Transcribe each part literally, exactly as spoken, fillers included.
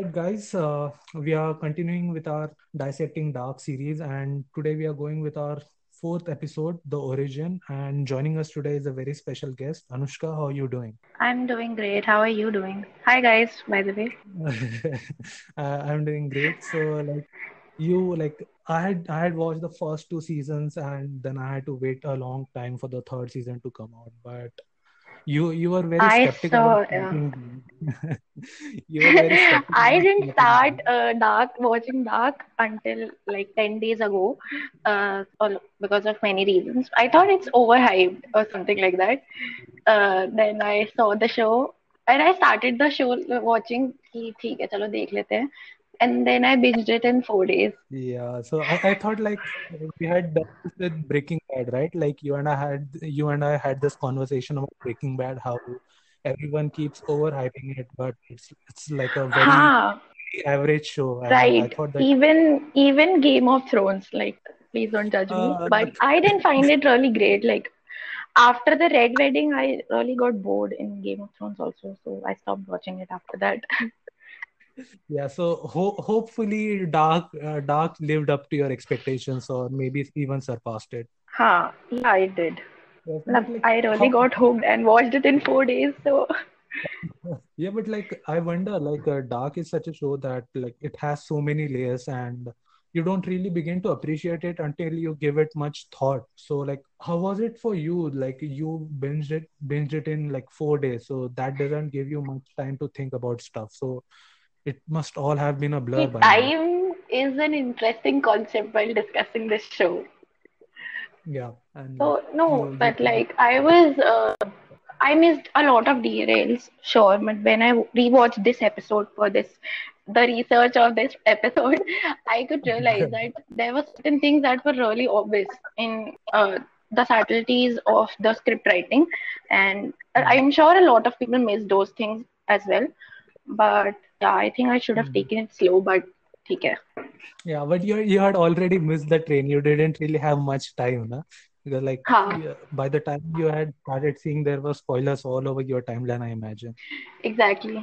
Alright guys, uh, we are continuing with our Dissecting Dark series, and today we are going with our fourth episode, The Origin, and joining us today is a very special guest. Anushka, how are you doing? I'm doing great. How are you doing? Hi guys, by the way. uh, I'm doing great. So like you, like I had, I had watched the first two seasons and then I had to wait a long time for the third season to come out, but You you were very I skeptical. Saw, yeah. you were very skeptical. I didn't start uh, dark watching Dark until like ten days ago, uh, because of many reasons. I thought it's overhyped or something like that. Uh, then I saw the show and I started the show watching. Chalo dekh lete hain. And then I binged it in four days. Yeah, so I, I thought like we had done this with Breaking Bad, right? Like you and I had you and I had this conversation about Breaking Bad, how everyone keeps overhyping it, but it's it's like a very ah, average show. And right. I thought that even even Game of Thrones, like please don't judge uh, me, but I didn't find it really great. Like after the Red Wedding, I really got bored in Game of Thrones also, so I stopped watching it after that. Yeah, so ho- hopefully Dark uh, Dark lived up to your expectations, or maybe even surpassed it. Huh, yeah, it did. So I, like, I really how... got hooked and watched it in four days. So yeah, but like I wonder, like uh, Dark is such a show that like it has so many layers, and you don't really begin to appreciate it until you give it much thought. So like, how was it for you? Like you binged it, binged it in like four days, so that doesn't give you much time to think about stuff. So it must all have been a blur. By time now is an interesting concept while discussing this show. Yeah. And so no, but like I was, uh, I missed a lot of derails, sure. But when I rewatched this episode for this, the research of this episode, I could realize that there were certain things that were really obvious in uh, the subtleties of the script writing, and I'm sure a lot of people missed those things as well. But yeah, I think I should have taken it slow, but theek hai. Yeah, but you you had already missed the train. You didn't really have much time, na? Because like yeah, by the time you had started seeing, there were spoilers all over your timeline, I imagine. Exactly.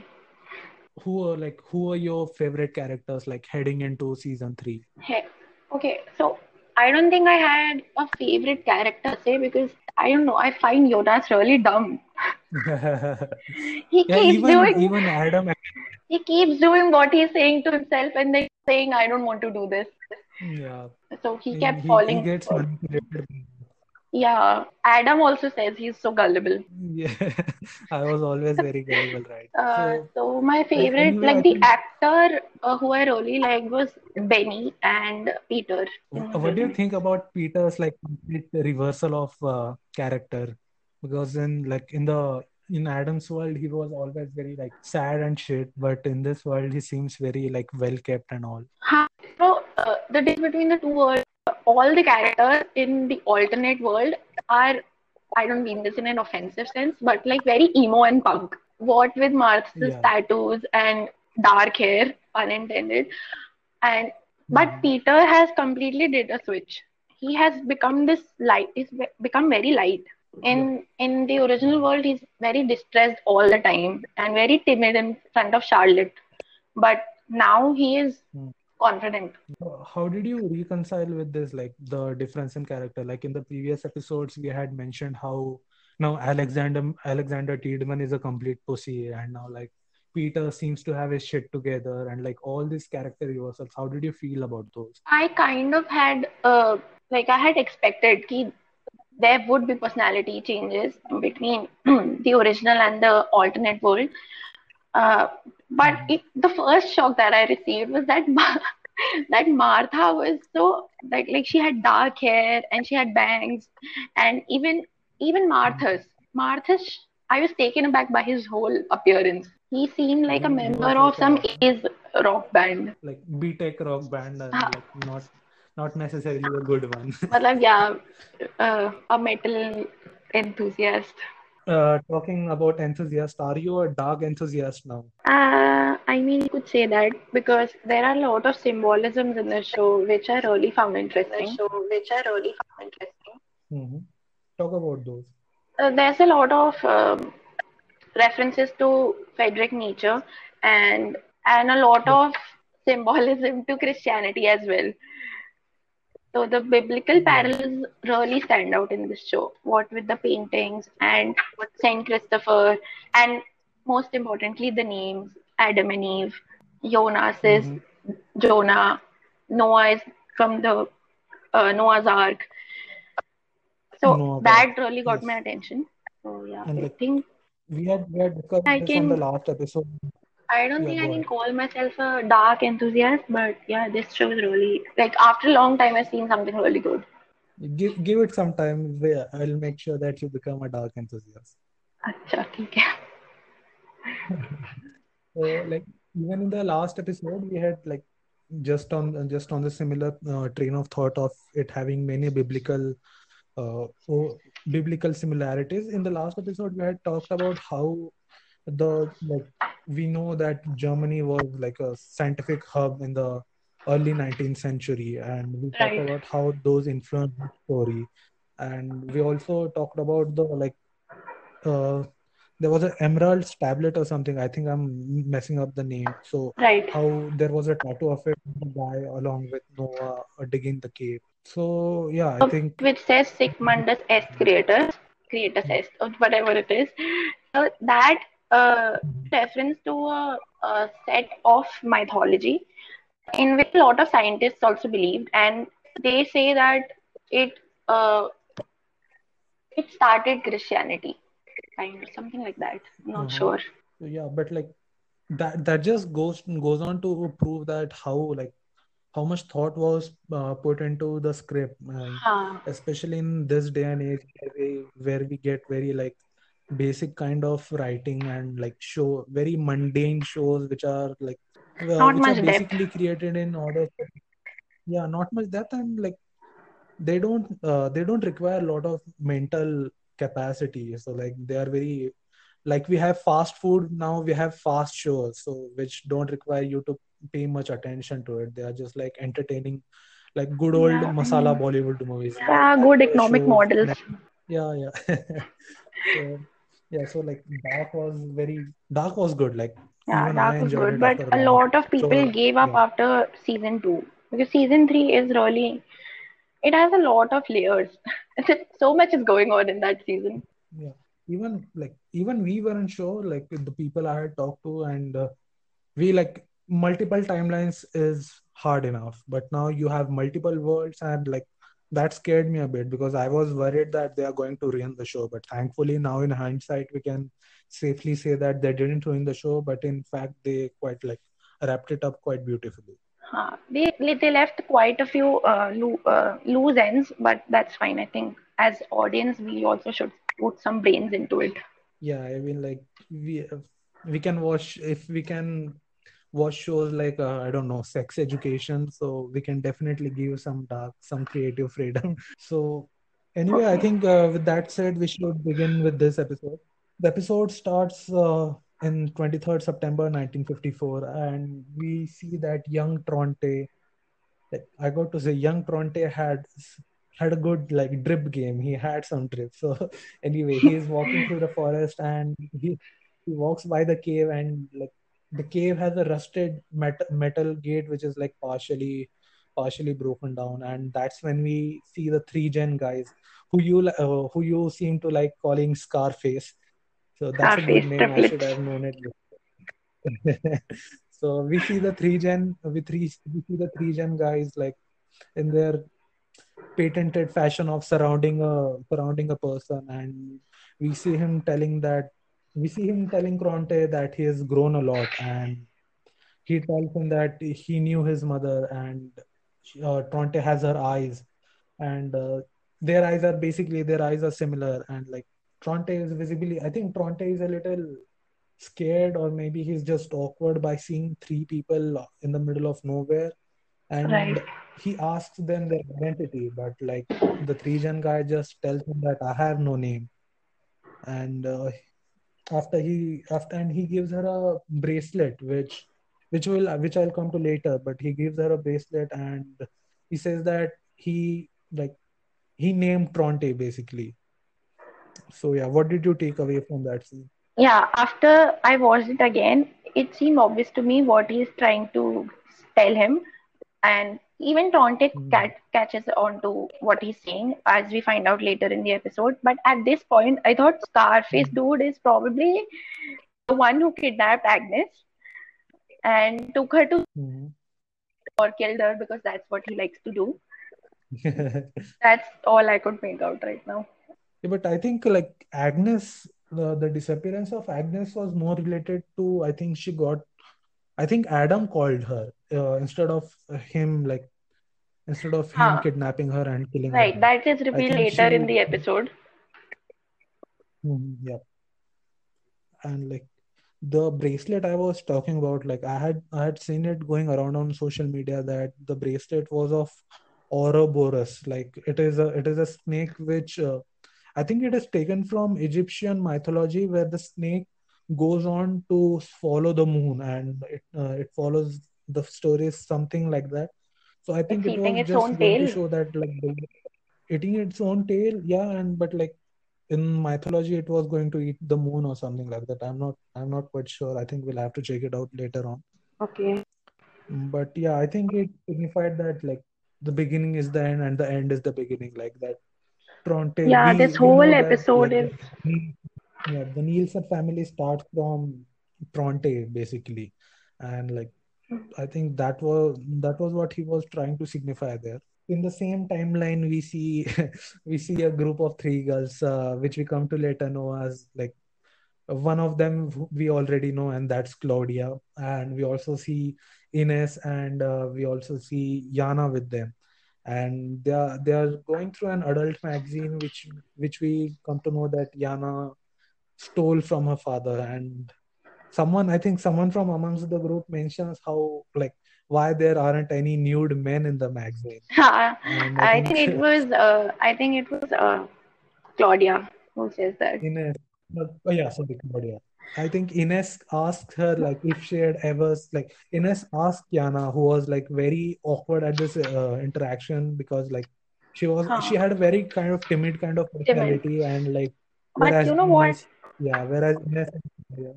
Who are like who are your favorite characters like heading into season three? Hey, okay, so I don't think I had a favorite character, say, because I don't know. I find Jonas really dumb. he yeah, keeps even, doing even Adam. He keeps doing what he's saying to himself, and then saying, "I don't want to do this." Yeah. So he kept he, falling. He gets manipulated. Yeah, Adam also says he's so gullible. Yeah, I was always very gullible, right? Uh, so, so my favorite, anyway, like I the think... actor uh, who I really liked was Benny and Peter. What, what do you think about Peter's like complete reversal of uh, character? Because in like in the in Adam's world, he was always very like sad and shit, but in this world, he seems very like well kept and all. So uh, the difference between the two worlds. All the characters in the alternate world are, I don't mean this in an offensive sense, but like very emo and punk. What with Martha's yeah. tattoos and dark hair, pun intended. And, but mm-hmm. Peter has completely did a switch. He has become this light, he's become very light. In, yeah. in the original world, he's very distressed all the time and very timid in front of Charlotte. But now he is... Mm. confident. How did you reconcile with this, like the difference in character? Like in the previous episodes, we had mentioned how now Alexander Alexander Tiedemann is a complete pussy, and now like Peter seems to have his shit together, and like all these character reversals. How did you feel about those? I kind of had uh, like I had expected ki there would be personality changes between the original and the alternate world. Uh, but it, the first shock that I received was that Mar- that Martha was so like like she had dark hair and she had bangs, and even even Martha's Martha's I was taken aback by his whole appearance. He seemed like a member of some eighties rock band, like B-Tech rock band, and uh, like not not necessarily a good one. Matlab, yeah, uh, a metal enthusiast. Uh, talking about enthusiast, are you a dark enthusiast now? Uh, I mean, you could say that because there are a lot of symbolisms in the show which I really found interesting. The show which I really found interesting. Mm-hmm. Talk about those. Uh, there's a lot of um, references to Friedrich Nietzsche and and a lot of symbolism to Christianity as well. So the biblical parallels really stand out in this show, what with the paintings and Saint Christopher, and most importantly, the names Adam and Eve. Jonas is mm-hmm. Jonah. Noah is from the uh, Noah's Ark. So Noah, that really got yes. my attention. So yeah, and I the, think we had we had discussed I this can, in the last episode. I don't yeah, think I can call myself a dark enthusiast, but yeah, this show is really, like, after a long time, I've seen something really good. Give give it some time. I'll make sure that you become a dark enthusiast. Achha, okay. So, like, even in the last episode, we had, like, just on just on the similar uh, train of thought of it having many biblical uh, oh, biblical similarities. In the last episode, we had talked about how the, like, we know that Germany was like a scientific hub in the early nineteenth century, and we right. talked about how those influenced the story, and we also talked about the, like, uh, there was an emerald tablet or something. I think I'm messing up the name. So right. how there was a tattoo of it by along with Noah digging the cave. So yeah, I think which says Sigmundus est creatus, creatus est, or whatever it is. So that. Uh, reference to a, a set of mythology in which a lot of scientists also believed, and they say that it uh, it started Christianity, kind of something like that. I'm not mm-hmm. sure. Yeah, but like that that just goes goes on to prove that how like how much thought was uh, put into the script, uh, huh. especially in this day and age where we, where we get very like. basic kind of writing and like show very mundane shows which are like uh, not which much are basically depth. created in order to, yeah not much depth, and like they don't uh, they don't require a lot of mental capacity, so like they are very like we have fast food now, we have fast shows, so which don't require you to pay much attention to it. They are just like entertaining, like good old yeah. masala Bollywood movies, yeah good economic shows, models yeah yeah so, Yeah, so like Dark was very Dark was good. Like yeah, Dark was good, but a lot of people so, gave up yeah. after season two, because season three is really, it has a lot of layers. So much is going on in that season. Yeah, even like even we weren't sure. Like the people I had talked to, and uh, we like multiple timelines is hard enough, but now you have multiple worlds, and like. That scared me a bit, because I was worried that they are going to ruin the show. But thankfully now in hindsight, we can safely say that they didn't ruin the show. But in fact, they quite like wrapped it up quite beautifully. Huh. They they left quite a few uh, loo- uh, loose ends, but that's fine. I think as audience, we also should put some brains into it. Yeah, I mean like we we can watch if we can. watch shows like uh, I don't know, Sex Education, so we can definitely give some dark, some creative freedom. So anyway, okay. I think uh, with that said, we should begin with this episode. The episode starts uh, in twenty-third September nineteen fifty-four, and we see that young Tronte. I got to say, young Tronte had had a good like drip game. He had some drip. So anyway, he is walking through the forest, and he he walks by the cave, and like. The cave has a rusted metal, metal gate, which is like partially, partially broken down, and that's when we see the three gen guys, who you uh, who you seem to like calling Scarface. So that's Scarface, a good name. I should have known it. So we see the three gen, we three we see the three gen guys like in their patented fashion of surrounding a surrounding a person, and we see him telling that. We see him telling Tronte that he has grown a lot, and he tells him that he knew his mother, and uh, Tronte has her eyes, and uh, their eyes are basically, their eyes are similar, and like Tronte is visibly, I think Tronte is a little scared, or maybe he's just awkward by seeing three people in the middle of nowhere, and right. he asks them their identity, but like the three-gen guy just tells him that I have no name, and uh, After he after and he gives her a bracelet, which which will which I'll come to later. But he gives her a bracelet, and he says that he like he named Tronte basically. So yeah, what did you take away from that scene? Yeah, after I watched it again, it seemed obvious to me what he's trying to tell him. And even Tronte mm. cat- catches on to what he's saying, as we find out later in the episode. But at this point, I thought Scarface dude is probably the one who kidnapped Agnes and took her to mm. or killed her, because that's what he likes to do. That's all I could make out right now. Yeah, but I think like Agnes, the, the disappearance of Agnes was more related to, I think she got, I think Adam called her uh, instead of him, like instead of him huh. kidnapping her and killing right, her. Right, that is revealed later she, in the episode. Yeah. And like the bracelet I was talking about, like I had I had seen it going around on social media that the bracelet was of Ouroboros, like it is a it is a snake which uh, I think it is taken from Egyptian mythology, where the snake goes on to follow the moon, and it uh, it follows the stories, something like that. So I think it's it was its just own tail. To show that like eating its own tail, yeah, and but like in mythology it was going to eat the moon or something like that. I'm not I'm not quite sure. I think we'll have to check it out later on. Okay. But yeah, I think it signified that like the beginning is the end and the end is the beginning, like that. Tronte, yeah, we, this whole episode that, like, is... Yeah, the Nielsen family starts from Tronte, basically. And like, I think that was that was what he was trying to signify there. In the same timeline, we see we see a group of three girls, uh, which we come to later know as like, one of them we already know, and that's Claudia. And we also see Ines, and uh, we also see Jana with them. And they are, they are going through an adult magazine, which which we come to know that Jana stole from her father. And someone, I think someone from amongst the group mentions how, like, why there aren't any nude men in the magazine. I, I think, think it was, uh, I think it was uh, Claudia who says that. Ines. But, oh yeah, sorry, Claudia. I think Ines asked her like if she had ever like Ines asked Jana, who was like very awkward at this uh, interaction, because like she was huh. she had a very kind of timid kind of personality timid. and like. But you know Ines, what? Yeah. Whereas Ines, yeah,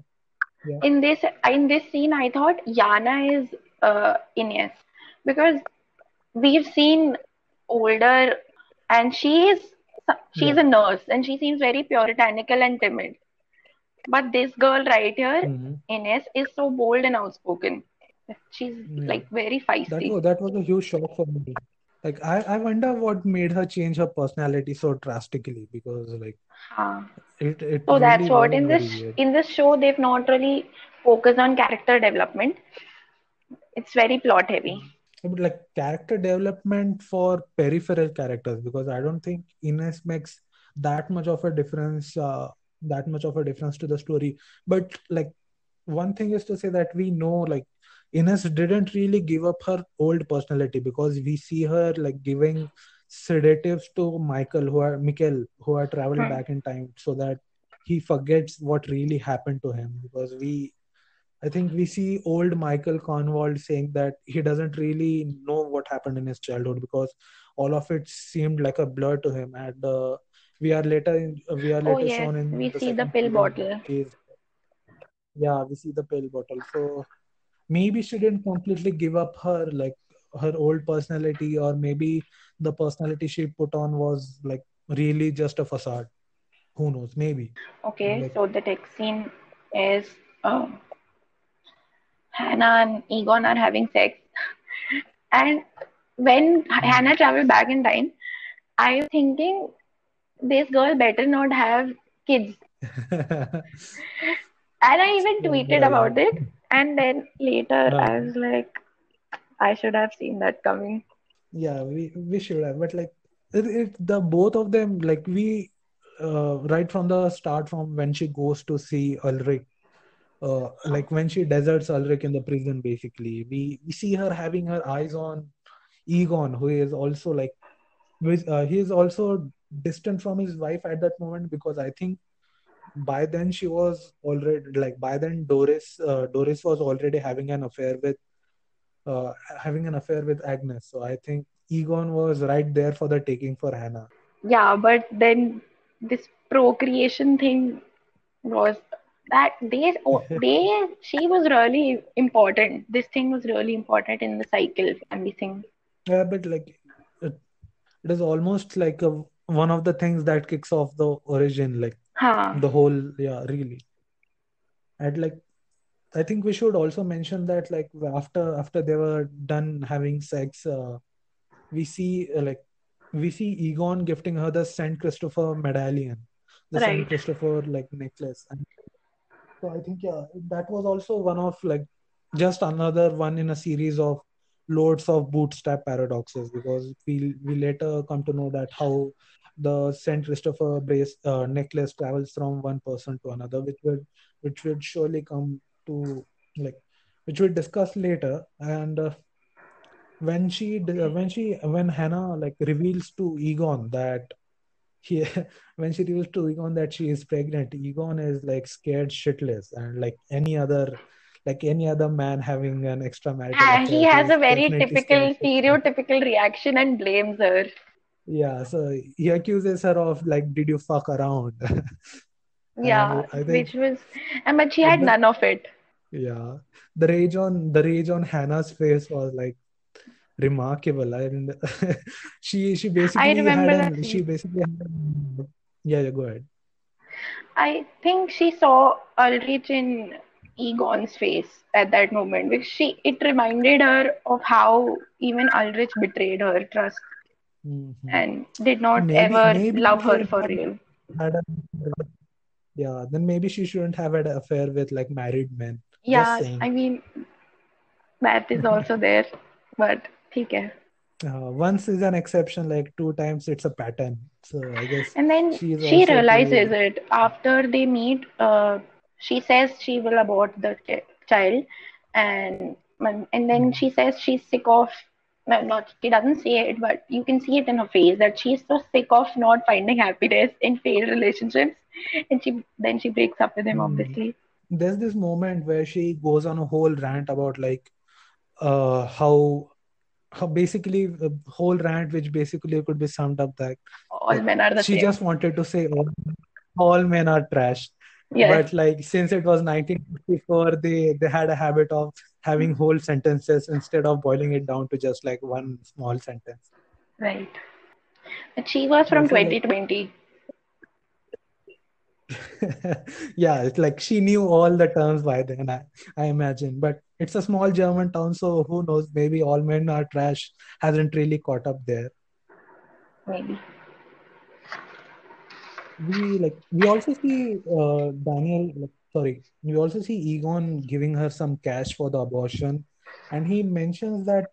yeah. in this in this scene, I thought Jana is uh, Ines, because we've seen older, and she is she's yeah. a nurse, and she seems very puritanical and timid. But this girl right here, mm-hmm. Ines, is so bold and outspoken. She's yeah. like very feisty. That was, that was a huge shock for me. Like I, I wonder what made her change her personality so drastically, because like huh. it, it. So really that's what in this weird. in this show they've not really focused on character development. It's very plot heavy. But like character development for peripheral characters, because I don't think Ines makes that much of a difference. Uh, that much of a difference to the story. But like one thing is to say that we know like Ines didn't really give up her old personality, because we see her like giving sedatives to Michael who are Mikkel who are traveling okay. back in time, so that he forgets what really happened to him, because we I think we see old Michael Kahnwald saying that he doesn't really know what happened in his childhood, because all of it seemed like a blur to him. And uh, We are later. In, we are later oh, yes. shown in. We the see the pill bottle. Case. Yeah, we see the pill bottle. So maybe she didn't completely give up her like her old personality, or maybe the personality she put on was like really just a facade. Who knows? Maybe. Okay, like, so the text scene is uh, Hannah and Egon are having sex, and when Hannah traveled back in time, I'm thinking, this girl better not have kids. And I even tweeted about it. And then later no. I was like, I should have seen that coming. Yeah, we, we should have. But like, it, it, the both of them, like we, uh, right from the start, from when she goes to see Ulrich, uh, like when she deserts Ulrich in the prison, basically, we, we see her having her eyes on Egon, who is also like, with, uh, he is also distant from his wife at that moment, because I think by then she was already like by then Doris uh, Doris was already having an affair with uh, having an affair with Agnes. So I think Egon was right there for the taking for Hannah. Yeah, but then this procreation thing was that they, they, she was really important. This thing was really important in the cycle family thing. Yeah, but like, it, it is almost like a, one of the things that kicks off the origin, like huh. the whole, yeah, really. And like, I think we should also mention that like after, after they were done having sex, uh, we see uh, like, we see Egon gifting her the Saint Christopher medallion, the right. Saint Christopher like necklace. And so I think, yeah, that was also one of like just another one in a series of loads of bootstrap paradoxes, because we we later come to know that how the Saint Christopher brace uh, necklace travels from one person to another, which would which would surely come to like which we'll discuss later. And uh, when she when she when Hannah like reveals to Egon that he when she reveals to Egon that she is pregnant, Egon is like scared shitless, and like any other like any other man having an extramarital affair, he has a very typical stereotypical reaction and blames her. Yeah, so he accuses her of like, did you fuck around? Yeah, I think, which was, but she had none of it. Yeah, the rage on the rage on Hannah's face was like remarkable. I mean, she she basically I remember had an, she basically had an, yeah, yeah, go ahead. I think she saw Ulrich in Egon's face at that moment, which she it reminded her of how even Ulrich betrayed her trust mm-hmm. and did not maybe, ever maybe love her for real. Had a, yeah, then maybe she shouldn't have had an affair with like married men. Yeah, I mean, that is also there, but. Okay. Uh, once is an exception, like two times it's a pattern. So I guess. And then she realizes too... it after they meet. Uh, she says she will abort the child, and and then she says she's sick of. Well, not she doesn't say it, but you can see it in her face that she's so sick of not finding happiness in failed relationships, and she then she breaks up with him. Mm-hmm. Obviously, there's this moment where she goes on a whole rant about like, uh, how. Basically, the whole rant, which basically could be summed up that all men are the she same. Just wanted to say all, all men are trash. Yes. But like since it was nineteen fifty-four, they they had a habit of having whole sentences instead of boiling it down to just like one small sentence. Right. And she was from twenty twenty. Yeah, it's like she knew all the terms by then, I, I imagine. But it's a small German town, so who knows? Maybe all men are trash hasn't really caught up there. Maybe. We like we also see uh, Daniel. Like, sorry, we also see Egon giving her some cash for the abortion, and he mentions that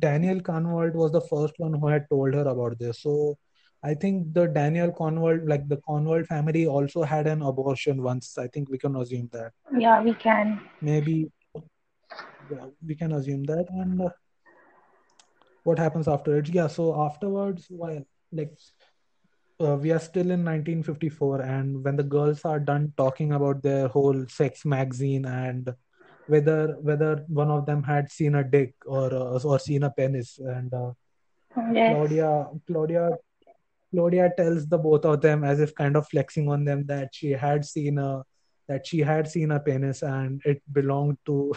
Daniel Kahnwald was the first one who had told her about this. So. I think the Daniel Kahnwald, like the Kahnwald family also had an abortion once. I think we can assume that. Yeah, we can. Maybe yeah, we can assume that. And uh, what happens afterwards? Yeah, so afterwards, while like uh, we are still in nineteen fifty-four, and when the girls are done talking about their whole sex magazine and whether whether one of them had seen a dick or uh, or seen a penis, and uh, yes. Claudia Claudia. Claudia tells the both of them as if kind of flexing on them that she had seen a that she had seen a penis and it belonged to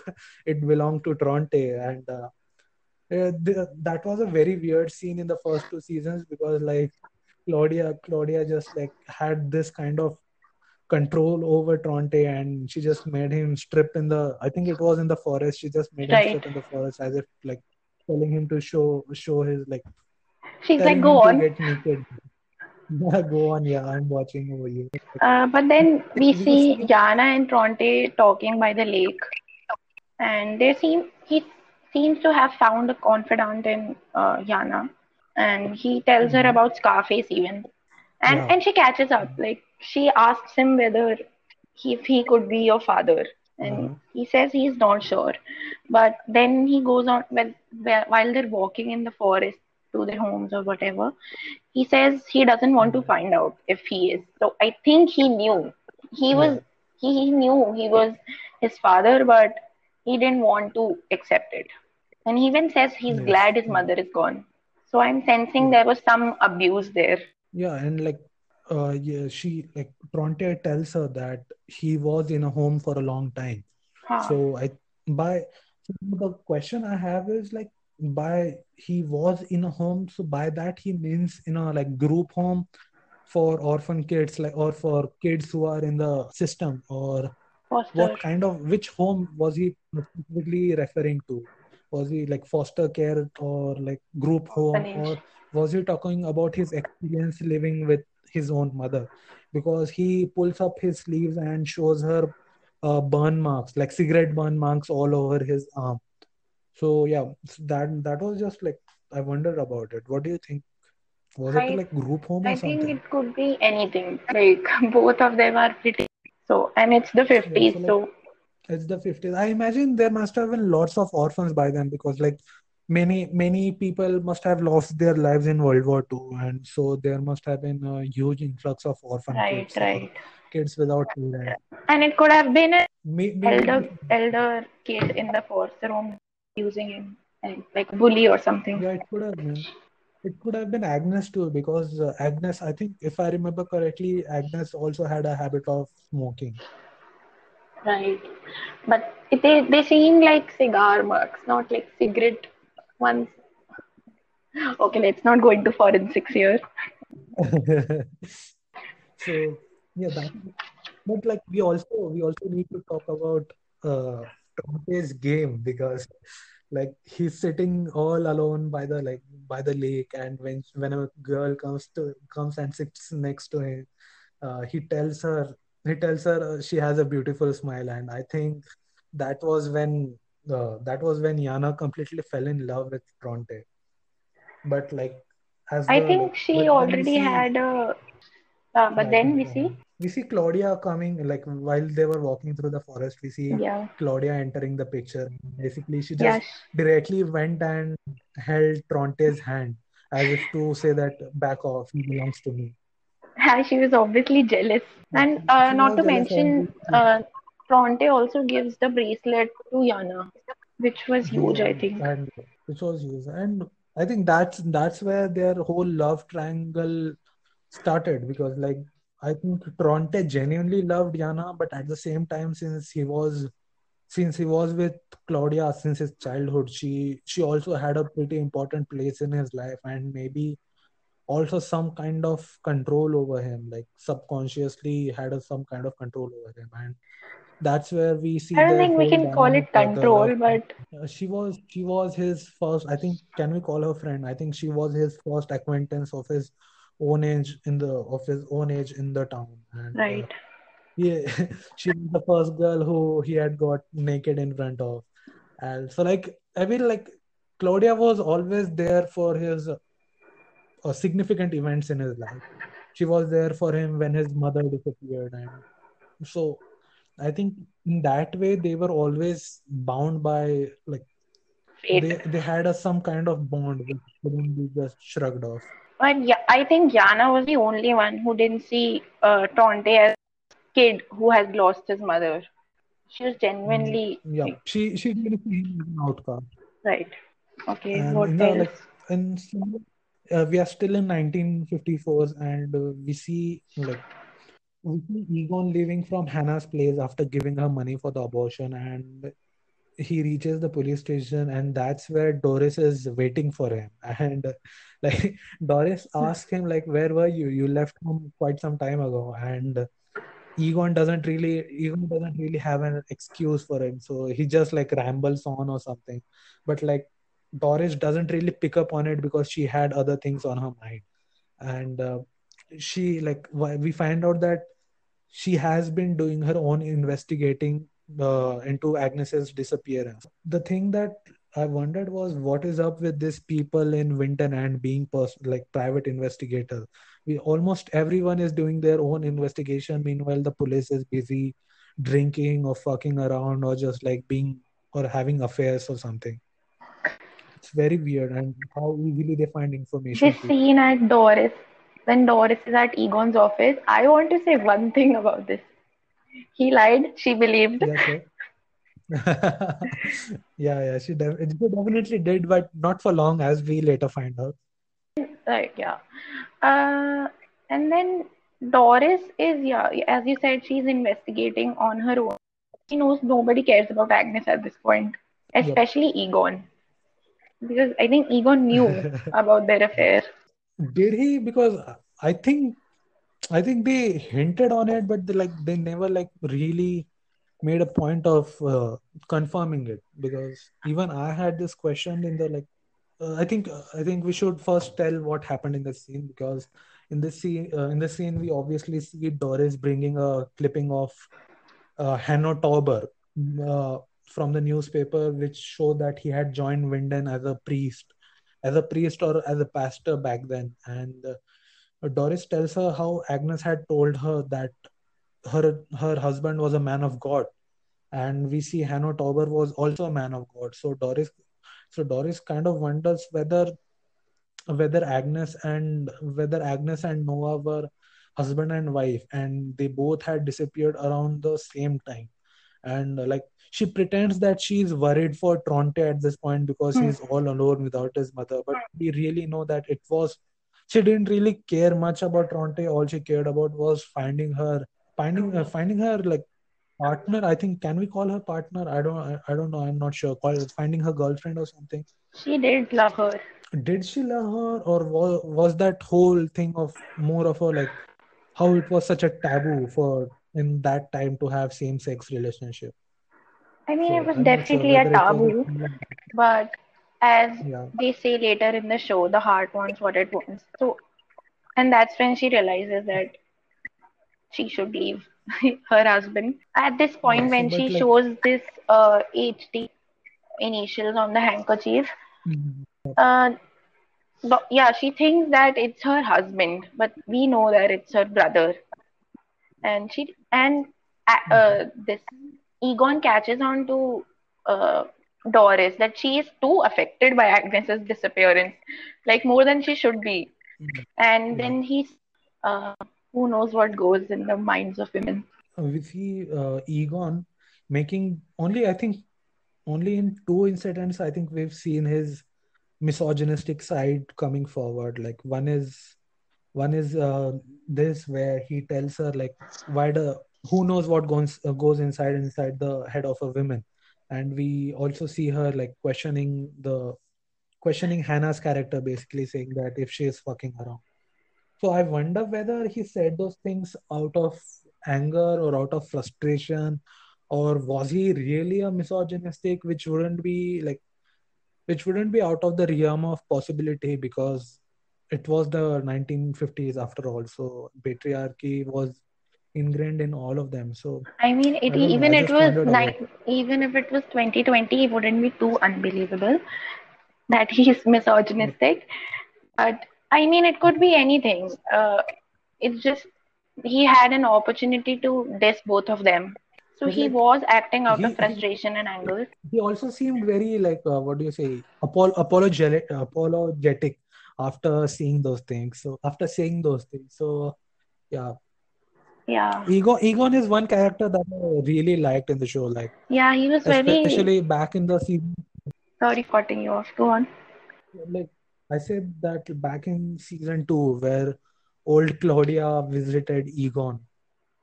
it belonged to Tronte, and uh, th- that was a very weird scene in the first two seasons, because like Claudia Claudia just like had this kind of control over Tronte, and she just made him strip in the I think it was in the forest she just made right. him strip in the forest as if like telling him to show show his like. She's like, go on. Go on, yeah, I'm watching over you. Uh, but then we see Jana and Tronte talking by the lake. And they seem he seems to have found a confidant in uh, Jana. And he tells her about Scarface even. And yeah. and she catches up. Like, she asks him whether he, if he could be your father. And uh-huh. he says he's not sure. But then he goes on, when, while they're walking in the forest, to their homes or whatever, he says he doesn't want to find out if he is. So I think he knew. He was, he, he knew he was his father, but he didn't want to accept it. And he even says he's yes. glad his mother is gone. So I'm sensing there was some abuse there. Yeah, and like uh, yeah, she like Tronte tells her that he was in a home for a long time. Huh. So I by the question I have is like by he was in a home. So by that he means in a like group home for orphan kids, like or for kids who are in the system, or foster. What kind of which home was he specifically referring to? Was he like foster care or like group home, or was he talking about his experience living with his own mother? Because he pulls up his sleeves and shows her uh, burn marks, like cigarette burn marks all over his arm. So yeah, that that was just like I wondered about it. What do you think? Was I, it like group home or I something? I think it could be anything. Like both of them are pretty. So and it's the fifties. Yeah, so, like, so it's the fifties. I imagine there must have been lots of orphans by then, because like many many people must have lost their lives in World War Two, and so there must have been a huge influx of orphan right, kids. Right. Kids without parents. And it could have been an maybe, elder maybe. elder kid in the fourth room using him and like bully or something. Yeah, it could have been. It could have been Agnes too, because uh, Agnes, I think, if I remember correctly, Agnes also had a habit of smoking. Right. But they, they seem like cigar marks, not like cigarette ones. Okay, let's not go into forensics here. So, yeah, that, but like we also, we also need to talk about uh, Tronte's game, because like he's sitting all alone by the like by the lake, and when when a girl comes to comes and sits next to him, uh, he tells her he tells her she has a beautiful smile, and I think that was when uh, that was when Jana completely fell in love with Tronte. But like, as I the, think she already see, had a. Uh, but like, then we see. We see Claudia coming, like while they were walking through the forest, we see yeah. Claudia entering the picture. Basically, she just yes. directly went and held Tronte's hand as if to say that back off, he belongs to me. Yeah, she was obviously jealous. And uh, not to mention, uh, Tronte also gives the bracelet to Jana, which was huge, yeah, I think. And, which was huge. And I think that's, that's where their whole love triangle started, because like, I think Tronte genuinely loved Jana, but at the same time, since he was, since he was with Claudia since his childhood, she she also had a pretty important place in his life, and maybe also some kind of control over him, like subconsciously had a, some kind of control over him, and that's where we see. I don't think we can call it control, but she was she was his first. I think can we call her friend? I think she was his first acquaintance of his. own age in the of his own age in the town, and, right uh, yeah she was the first girl who he had got naked in front of, and so like I mean like Claudia was always there for his uh, significant events in his life. She was there for him when his mother disappeared, and so I think in that way they were always bound by like they, they had a some kind of bond which couldn't be just shrugged off. But yeah, I think Jana was the only one who didn't see uh, Tronte as a kid who has lost his mother. She was genuinely... Yeah, like, she she didn't see him as an outcast. Right. Okay, and what else? Like, and uh, we are still in nineteen fifty-four, and uh, we see like we see Egon leaving from Hannah's place after giving her money for the abortion, and he reaches the police station, and that's where Doris is waiting for him. And uh, like Doris asks him, like, where were you? You left home quite some time ago. And uh, Egon doesn't really, Egon doesn't really have an excuse for him. So he just like rambles on or something. But like Doris doesn't really pick up on it because she had other things on her mind. And uh, she like, we find out that she has been doing her own investigating Uh, into Agnes's disappearance. The thing that I wondered was what is up with these people in Winden and being pers- like private investigators. We almost everyone is doing their own investigation. Meanwhile, the police is busy drinking or fucking around or just like being or having affairs or something. It's very weird, and how easily they find information. This scene at Doris, when Doris is at Egon's office, I want to say one thing about this. He lied, she believed. Yeah, yeah, yeah, she de- definitely did, but not for long, as we later find out. Right, yeah. Uh, and then Doris is, yeah, as you said, she's investigating on her own. She knows nobody cares about Agnes at this point, especially yep. Egon. Because I think Egon knew about their affair. Did he? Because I think I think they hinted on it, but they, like they never like really made a point of uh, confirming it. Because even I had this question in the like. Uh, I think uh, I think we should first tell what happened in the scene, because in the scene uh, in the scene we obviously see Doris bringing a clipping of uh, Hanno Tauber uh, from the newspaper, which show that he had joined Winden as a priest, as a priest or as a pastor back then. And uh, Doris tells her how Agnes had told her that her her husband was a man of God, and we see Hanno Tauber was also a man of God. So Doris. So Doris kind of wonders whether whether Agnes and whether Agnes and Noah were husband and wife, and they both had disappeared around the same time. And like she pretends that she's worried for Tronte at this point because he's all alone without his mother. But we really know that it was she didn't really care much about Tronte. All she cared about was finding her, finding her, finding her like. Partner, I think. Can we call her partner? I don't. I don't know. I'm not sure. Call finding her girlfriend or something. She did love her. Did she love her, or was, was that whole thing of more of a like how it was such a taboo for in that time to have same-sex relationship? I mean, so it was I'm definitely sure a taboo. Was... But as yeah. they say later in the show, the heart wants what it wants. So, and that's when she realizes that she should leave her husband. At this point, yes, when she like, shows this uh, H D initials on the handkerchief, mm-hmm. uh, but, yeah, she thinks that it's her husband, but we know that it's her brother. And she and uh, mm-hmm. this Egon catches on to uh, Doris that she is too affected by Agnes's disappearance, like more than she should be. Mm-hmm. And yeah. then he's. Uh, Who knows what goes in the minds of women? We see uh, Egon making only, I think, only in two incidents, I think we've seen his misogynistic side coming forward. Like one is, one is uh, this where he tells her like, why the who knows what goes uh, goes inside inside the head of a woman, and we also see her like questioning the questioning Hannah's character, basically saying that if she is fucking around. So I wonder whether he said those things out of anger or out of frustration, or was he really a misogynistic, which wouldn't be like, which wouldn't be out of the realm of possibility, because it was the nineteen fifties after all. So patriarchy was ingrained in all of them. So I mean, it, I even know, it was like, even if it was twenty twenty, it wouldn't be too unbelievable that he's misogynistic, but. I mean, it could be anything. Uh, it's just he had an opportunity to diss both of them. So he was acting out he, of frustration and anger. He also seemed very like, uh, what do you say, Apol- apologetic, apologetic after seeing those things. So after saying those things. So, yeah. Yeah. Egon, Egon is one character that I really liked in the show. Like, yeah, he was especially very... Especially back in the season... Sorry for cutting you off. Go on. Like, I said that back in season two, where old Claudia visited Egon,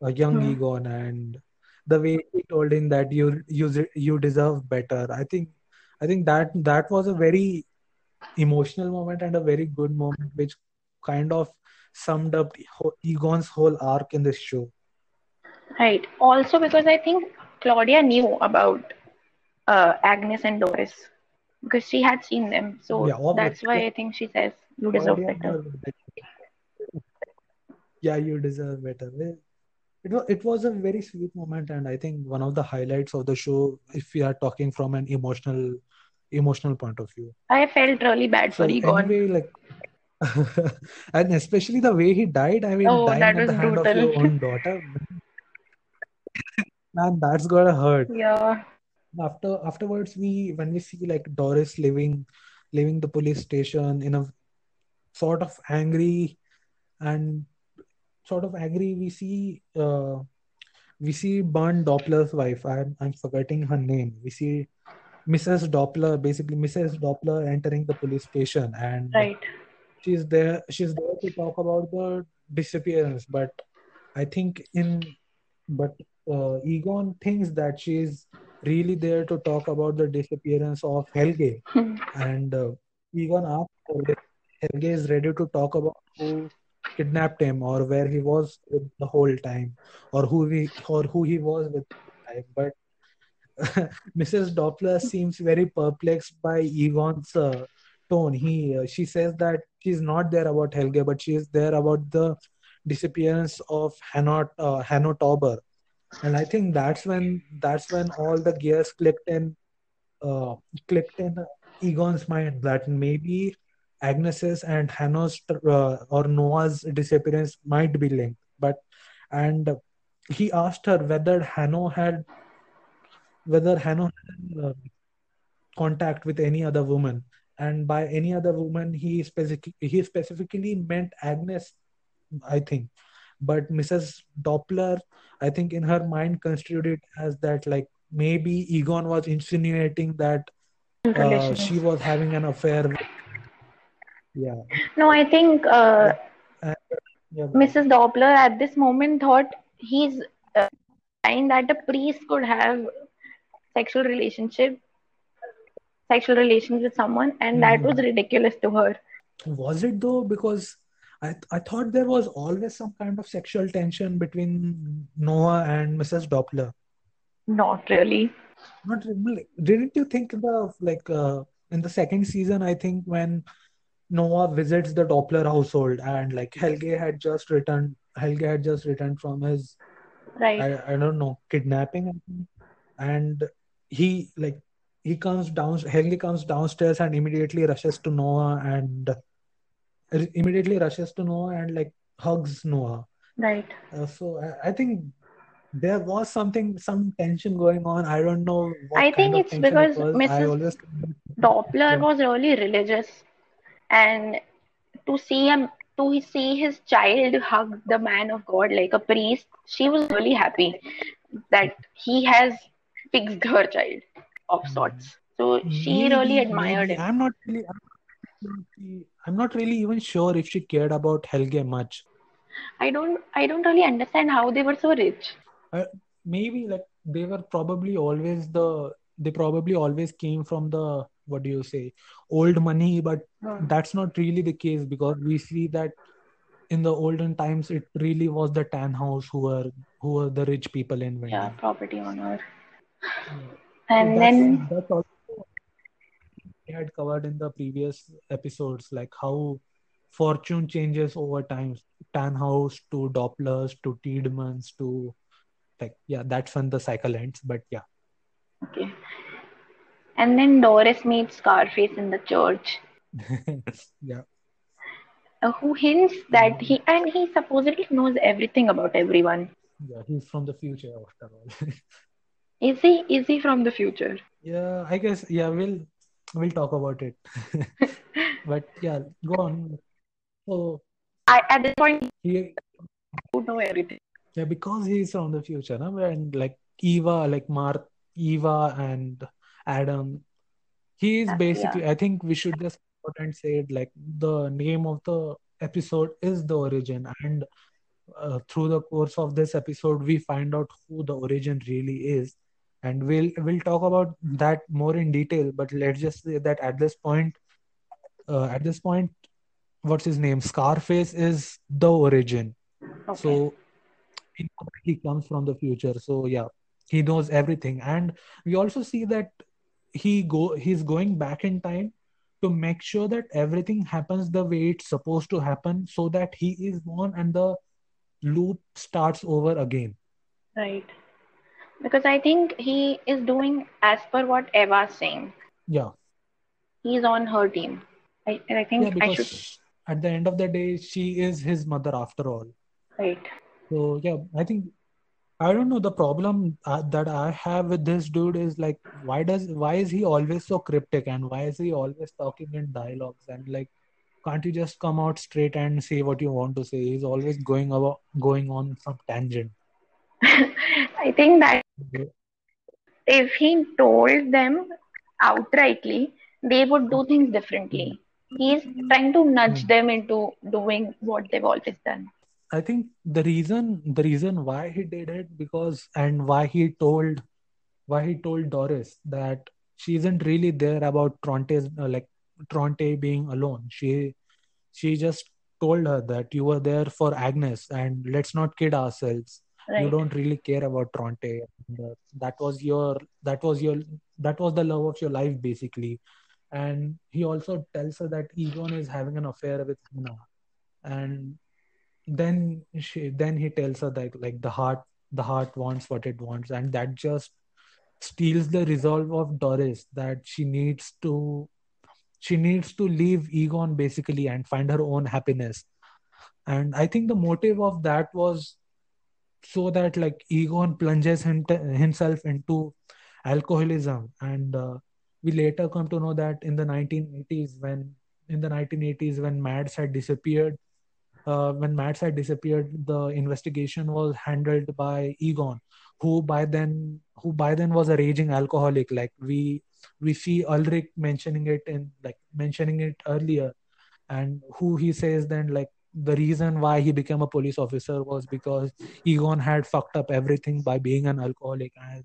a young hmm. Egon, and the way she told him that you you you deserve better. I think I think that that was a very emotional moment and a very good moment, which kind of summed up Egon's whole arc in this show. Right. Also, because I think Claudia knew about uh, Agnes and Doris. Because she had seen them, so yeah, that's why I think she says, you deserve better. Yeah, you deserve better. It was a very sweet moment, and I think one of the highlights of the show, if we are talking from an emotional emotional point of view. I felt really bad for so Egon. Anyway, like, and especially the way he died, I mean, oh, dying at the hand brutal. Of your own daughter. Man, that's gonna hurt. Yeah. After afterwards, we when we see like Doris leaving, leaving the police station in a sort of angry, and sort of angry, we see uh, we see Bernd Doppler's wife. I'm I'm forgetting her name. We see Missus Doppler, basically Missus Doppler entering the police station, and right. she's there. She's there to talk about the disappearance, but I think in but uh, Egon thinks that she's really there to talk about the disappearance of Helge. Hmm. And uh, Egon asks if Helge is ready to talk about who kidnapped him or where he was with the whole time, or who he or who he was with the whole time. But uh, Missus Doppler seems very perplexed by Egon's uh, tone. He uh, she says that she's not there about Helge, but she is there about the disappearance of Hanno uh, Hanno Tauber. And I think that's when that's when all the gears clicked in, uh, clicked in Egon's mind, that maybe Agnes's and Hanno's uh, or Noah's disappearance might be linked. But and he asked her whether Hanno had whether Hanno had uh, contact with any other woman, and by any other woman he specific he specifically meant Agnes, I think. But Missus Doppler, I think in her mind, construed it as that, like, maybe Egon was insinuating that uh, she was having an affair. With... Yeah. No, I think uh, and, yeah. Missus Doppler at this moment thought he's uh, saying that a priest could have sexual relationship, sexual relations with someone, and that mm-hmm. was ridiculous to her. Was it though? Because... I th- I thought there was always some kind of sexual tension between Noah and Missus Doppler. Not really. Not really. Didn't you think the like uh, in the second season? I think when Noah visits the Doppler household and like Helge had just returned. Helge had just returned from his right. I, I don't know kidnapping, I think. And he like he comes down. Helge comes downstairs and immediately rushes to Noah and. Immediately rushes to Noah and like hugs Noah. Right. Uh, so I, I think there was something, some tension going on. I don't know. What I think it's because it Missus Always... Doppler was really religious, and to see him, to see his child hug the man of God like a priest, she was really happy that he has fixed her child of sorts. So she really admired him. I'm not really. I'm I'm not really even sure if she cared about Helge much. I don't I don't really understand how they were so rich. Uh, maybe like they were probably always the they probably always came from the what do you say old money, but oh. that's not really the case, because we see that in the olden times it really was the Tannhaus who were who were the rich people in Winden. Yeah, property owner. Yeah. And so that's, then that's also had covered in the previous episodes, like how fortune changes over time. Tannhaus to Dopplers to Tiedemans to like yeah that's when the cycle ends. But yeah okay and then Doris meets Scarface in the church. yeah uh, who hints that he and he supposedly knows everything about everyone. Yeah he's from the future after all. is he is he from the future? yeah I guess yeah we'll We'll talk about it. But yeah, go on. So I, at this point, he would know everything. Yeah, because he's from the future, no? And like Eva, like Martha, Eva and Adam. He is basically, yeah. I think we should just go and say it, like the name of the episode is The Origin. And uh, through the course of this episode, we find out who the origin really is. And we'll we'll talk about that more in detail, but let's just say that at this point, uh, at this point, what's his name? Scarface is the origin. Okay. So he comes from the future. So yeah, he knows everything, and we also see that he go he's going back in time to make sure that everything happens the way it's supposed to happen, so that he is gone and the loop starts over again. Right. Because I think he is doing as per what Eva's saying. Yeah. He's on her team. I, and I think yeah, I should... At the end of the day, she is his mother after all. Right. So, yeah, I think... I don't know, the problem uh, that I have with this dude is like, why does why is he always so cryptic? And why is he always talking in dialogues? And like, can't you just come out straight and say what you want to say? He's always going, about, going on some tangent. I think that if he told them outrightly, they would do things differently. He's trying to nudge them into doing what they've always done. I think the reason the reason why he did it, because and why he told why he told Doris that she isn't really there about Tronte's uh, like Tronte being alone. She she just told her that you were there for Agnes, and let's not kid ourselves. Right. You don't really care about Tronte. That was your that was your that was the love of your life, basically. And he also tells her that Egon is having an affair with Hannah, and then she then he tells her that like the heart the heart wants what it wants, and that just steals the resolve of Doris that she needs to she needs to leave Egon basically and find her own happiness. And I think the motive of that was so that like Egon plunges him t- himself into alcoholism, and uh, we later come to know that in the nineteen eighties when in the nineteen eighties when Mads had disappeared, uh, when Mads had disappeared, the investigation was handled by Egon, who by then who by then was a raging alcoholic. Like we we see Ulrich mentioning it in like mentioning it earlier, and who he says then like the reason why he became a police officer was because Egon had fucked up everything by being an alcoholic, and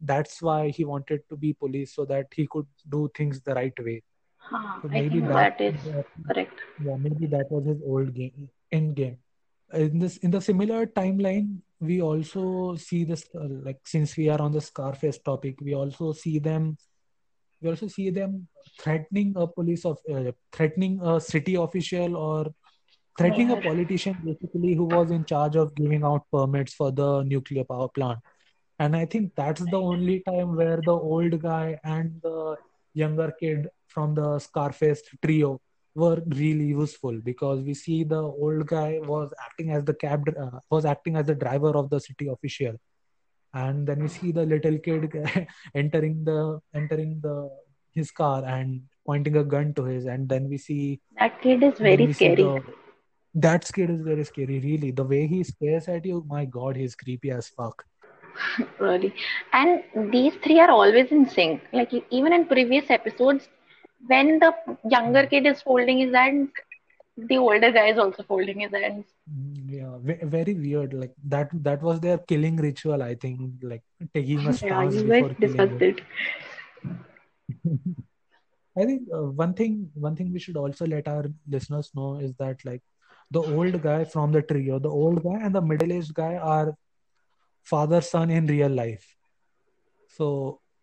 that's why he wanted to be police so that he could do things the right way. Huh, so maybe I think that, that is that, correct. Yeah, maybe that was his old game, end game. In this, in the similar timeline, we also see this. Uh, like since we are on the Scarface topic, we also see them. We also see them threatening a police of, uh, threatening a city official or. Threatening a politician basically who was in charge of giving out permits for the nuclear power plant. And I think that's the only time where the old guy and the younger kid from the Scarface trio were really useful, because we see the old guy was acting as the cab uh, was acting as the driver of the city official, and then we see the little kid entering the entering the his car and pointing a gun to his, and then we see that kid is very scary. The, That kid is very scary, really. The way he stares at you, my God, he's creepy as fuck. Really. And these three are always in sync. Like, even in previous episodes, when the younger kid is folding his hands, the older guy is also folding his hands. Yeah, very weird. Like, that that was their killing ritual, I think. Like, taking a stance before killing. Yeah, you guys discussed it. I think uh, one thing, one thing we should also let our listeners know is that, like, the old guy from the trio, the old guy and the middle-aged guy are father-son in real life. So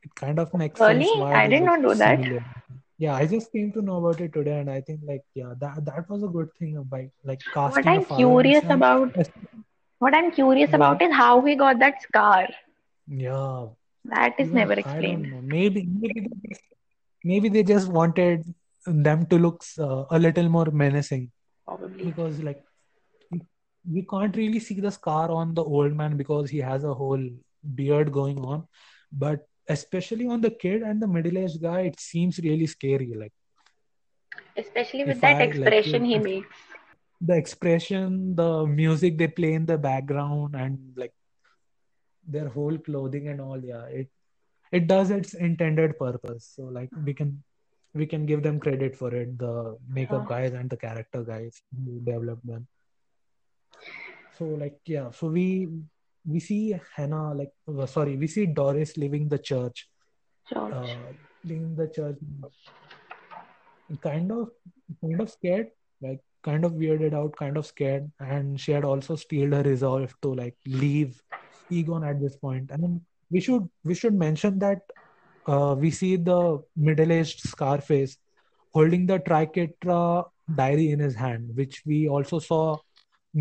it kind of makes really? sense. Why I did not know that. Yeah, I just came to know about it today, and I think like yeah, that that was a good thing about like casting. What I'm curious about, what I'm curious yeah. about is how he got that scar. Yeah, that is Even, never explained. Maybe maybe they, maybe they just wanted them to look uh, a little more menacing. Probably. Because like we can't really see the scar on the old man because he has a whole beard going on, but especially on the kid and the middle-aged guy, it seems really scary. Like especially with that I, expression like, he makes. The expression, the music they play in the background, and like their whole clothing and all, yeah, it it does its intended purpose. So like we can. We can give them credit for it, the makeup huh. guys and the character guys who developed them. So like, yeah, so we we see Hannah, like, sorry, we see Doris leaving the church. Church. Uh, leaving the church. Kind of, kind of scared, like kind of weirded out, kind of scared. And she had also steeled her resolve to like leave Egon at this point. I mean, we should, we should mention that Uh, we see the middle-aged Scarface holding the Triquetra diary in his hand, which we also saw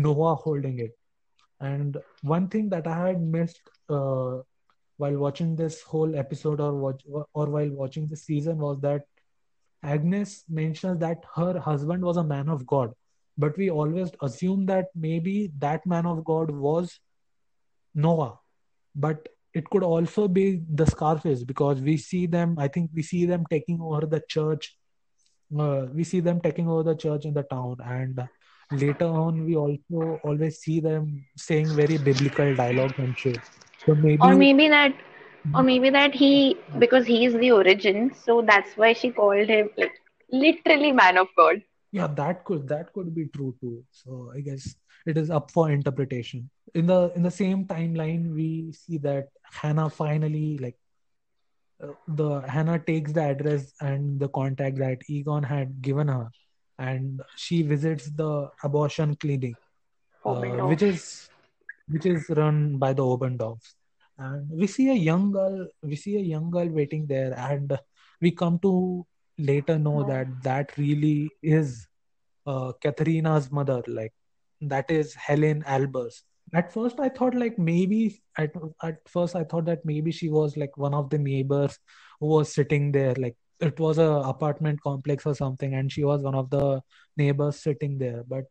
Noah holding it. And one thing that I had missed uh, while watching this whole episode or watch, or while watching this season was that Agnes mentions that her husband was a man of God, but we always assume that maybe that man of God was Noah, but it could also be the Scarface, because we see them, I think we see them taking over the church. Uh, we see them taking over the church in the town. And later on, we also always see them saying very biblical dialogue and shit. So maybe, or maybe that, or maybe that he, because he is the origin. So that's why she called him like literally man of God. Yeah, that could that could be true too. So I guess it is up for interpretation. In the in the same timeline, we see that Hannah finally like uh, the Hannah takes the address and the contact that Egon had given her, and she visits the abortion clinic, uh, which is which is run by the Obendorfs. And we see a young girl. We see a young girl waiting there, and we come to later know that that really is uh, Katharina's mother, like that is Helena Albers. At first I thought like maybe at, at first I thought that maybe she was like one of the neighbors who was sitting there, like it was a apartment complex or something and she was one of the neighbors sitting there, but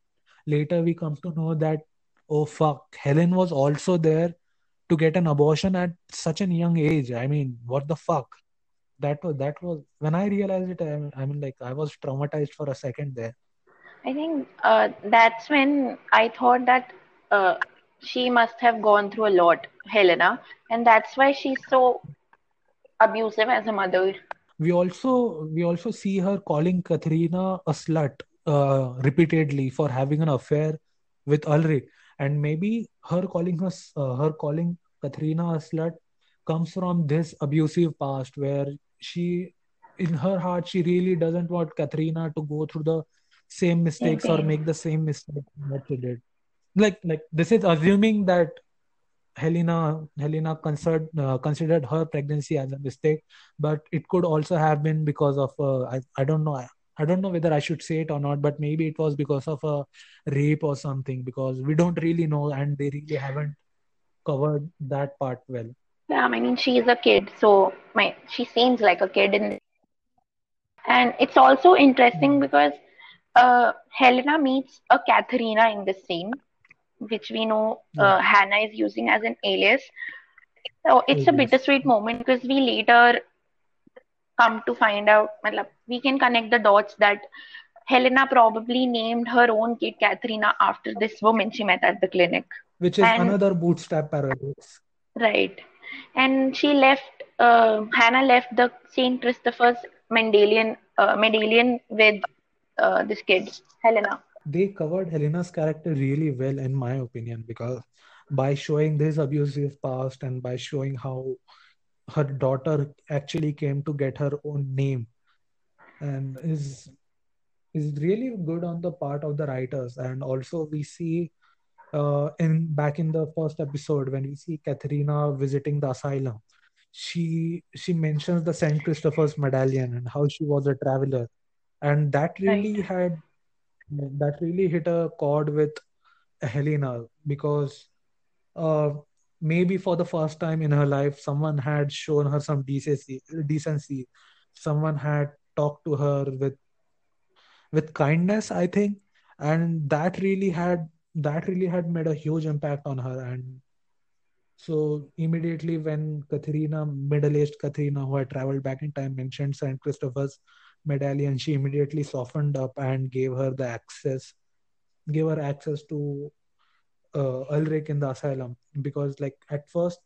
later we come to know that oh fuck, Helen was also there to get an abortion at such a young age. I mean, what the fuck. That was, that was when I realized it, I, I mean, like, I was traumatized for a second there. I think uh, that's when I thought that uh, she must have gone through a lot, Helena, and that's why she's so abusive as a mother. We also we also see her calling Katharina a slut uh, repeatedly for having an affair with Ulrich, and maybe her calling her uh, her calling Katharina a slut comes from this abusive past where she, in her heart, she really doesn't want Katharina to go through the same mistakes okay. or make the same mistakes that she did. Like, like this is assuming that Helena, Helena considered uh, considered her pregnancy as a mistake, but it could also have been because of uh, I, I don't know I, I don't know whether I should say it or not, but maybe it was because of a rape or something, because we don't really know and they really haven't covered that part well. Yeah, I mean, she is a kid, so my, she seems like a kid. In, and it's also interesting because uh, Helena meets a Katharina in the scene, which we know uh, yeah. Hannah is using as an alias. So it's alias. a bittersweet moment because we later come to find out, we can connect the dots that Helena probably named her own kid Katharina after this woman she met at the clinic. Which is and, another bootstrap paradox. Right. And she left, uh, Hannah left the Saint Christopher's Mendelian, uh, medallion with uh, this kid, Helena. They covered Helena's character really well, in my opinion, because by showing this abusive past and by showing how her daughter actually came to get her own name, and is is really good on the part of the writers. And also we see Uh, in back in the first episode, when we see Katharina visiting the asylum, she she mentions the Saint Christopher's medallion and how she was a traveler, and that really right. had that really hit a chord with Helena, because uh, maybe for the first time in her life, someone had shown her some decency. Decency, someone had talked to her with with kindness, I think, and that really had. That really had made a huge impact on her. And so immediately when Katharina, middle-aged Katharina, who had traveled back in time, mentioned Saint Christopher's medallion, she immediately softened up and gave her the access, gave her access to uh, Ulrich in the asylum. Because like at first,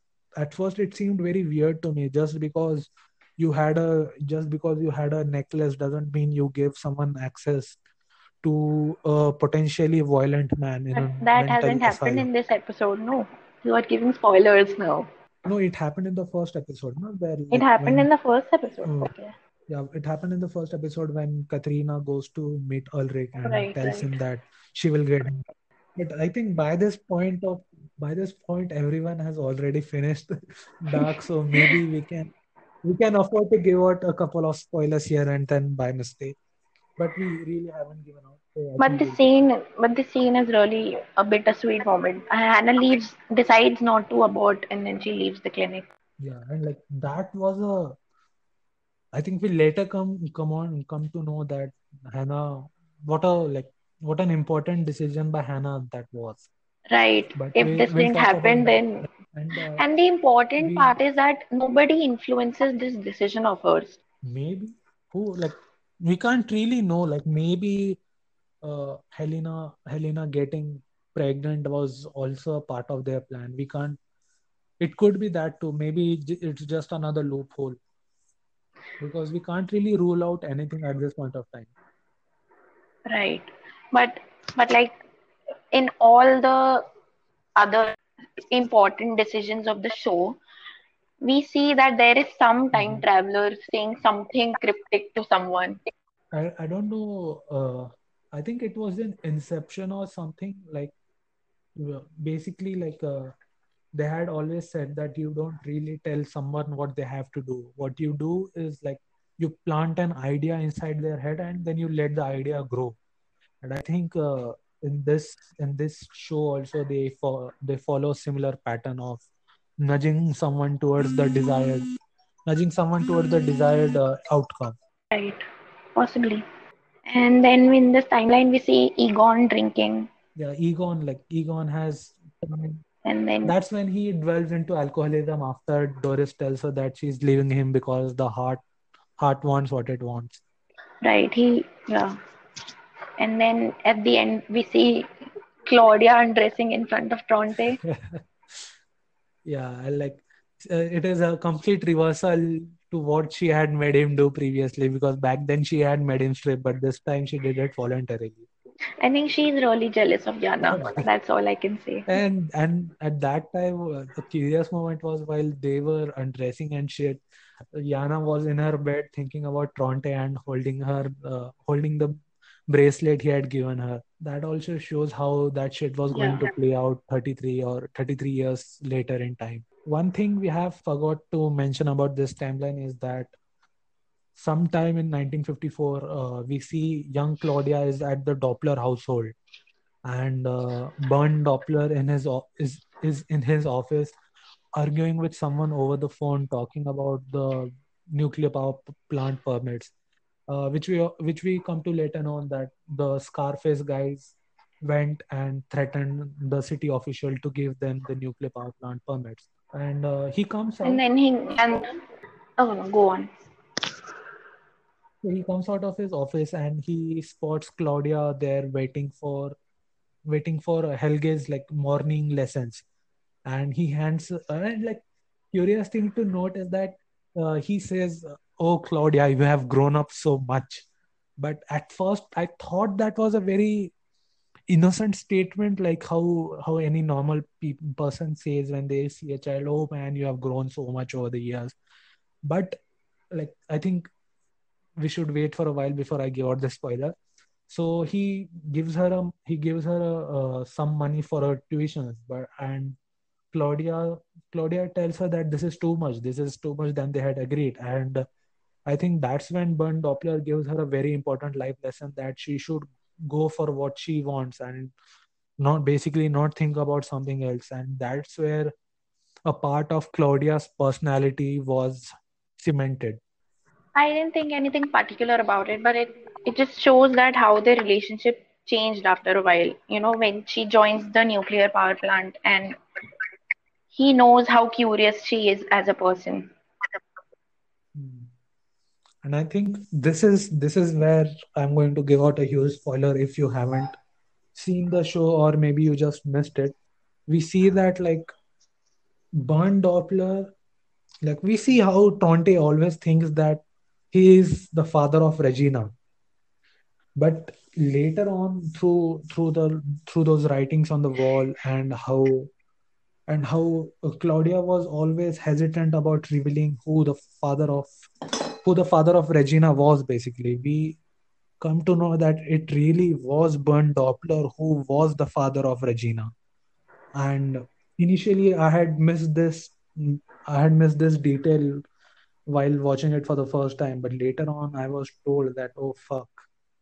at first it seemed very weird to me. Just because you had a, just because you had a necklace doesn't mean you gave someone access to a potentially violent man. In but that hasn't happened asylum. In this episode, no. You are giving spoilers now. No, it happened in the first episode. No? Where, like, it happened when, in the first episode, uh, okay. Yeah, it happened in the first episode when Katharina goes to meet Ulrich and right, tells right. him that she will get him. But I think by this point, of by this point, everyone has already finished Dark, so maybe we can, we can afford to give out a couple of spoilers here and then by mistake. But we really haven't given out. So but the scene, it. but the scene is really a bittersweet moment. Hannah leaves, decides not to abort, and then she leaves the clinic. Yeah, and like that was a. I think we later come, come on, come to know that Hannah, what a like, what an important decision by Hannah that was. Right. But if we, this we'll didn't happen, then. And, uh, and the important we, part is that nobody influences this decision of hers. Maybe who like. We can't really know, like maybe uh, Helena Helena getting pregnant was also a part of their plan. We can't, it could be that too. Maybe it's just another loophole, because we can't really rule out anything at this point of time. Right. But but like in all the other important decisions of the show, we see that there is some time traveler saying something cryptic to someone. I, I don't know. Uh, I think it was in Inception or something, like basically like uh, they had always said that you don't really tell someone what they have to do. What you do is like you plant an idea inside their head and then you let the idea grow. And I think uh, in this in this show also they fo- they follow similar pattern of nudging someone towards the desired nudging someone towards the desired uh, outcome. Right, possibly. And then in this timeline we see Egon drinking. Yeah, Egon like Egon has. And then that's when he dwells into alcoholism after Doris tells her that she's leaving him because the heart heart wants what it wants. Right. He yeah. And then at the end we see Claudia undressing in front of Tronte. Yeah, like uh, it is a complete reversal to what she had made him do previously, because back then she had made him strip, but this time she did it voluntarily. I think she's really jealous of Jana. That's all I can say. And and at that time, uh, the curious moment was while they were undressing and shit, Jana was in her bed thinking about Tronte and holding her, uh, holding the bracelet he had given her. That also shows how that shit was going yeah. to play out thirty-three or thirty-three years later in time. One thing we have forgot to mention about this timeline is that sometime in nineteen fifty-four, uh, we see young Claudia is at the Doppler household, and uh, Bernd Doppler in his o- is is in his office arguing with someone over the phone, talking about the nuclear power p- plant permits, uh, which we which we come to later on that the Scarface guys went and threatened the city official to give them the nuclear power plant permits, and uh, he comes out, and then he and oh no, go on. He comes out of his office and he spots Claudia there waiting for waiting for Helge's like morning lessons, and he hands uh, and like curious thing to note is that uh, he says, "Oh Claudia, you have grown up so much." But at first I thought that was a very innocent statement, like how how any normal pe- person says when they see a child, "Oh man, you have grown so much over the years." But like I think we should wait for a while before I give out the spoiler. So he gives her a, he gives her a, uh, some money for her tuitions, but and Claudia Claudia tells her that this is too much. This is too much than they had agreed. And I think that's when Bernd Doppler gives her a very important life lesson that she should go for what she wants and not basically not think about something else. And that's where a part of Claudia's personality was cemented. I didn't think anything particular about it, but it, it just shows that how their relationship changed after a while. You know, when she joins the nuclear power plant and he knows how curious she is as a person. And I think this is this is where I'm going to give out a huge spoiler if you haven't seen the show or maybe you just missed it. We see that like Bernd Doppler, like we see how Tronte always thinks that he is the father of Regina, but later on through through the through those writings on the wall and how and how Claudia was always hesitant about revealing who the father of who the father of Regina was. Basically, we come to know that it really was Bernd Doppler who was the father of Regina. And initially, I had missed this. I had missed this detail while watching it for the first time, but later on I was told that, oh fuck.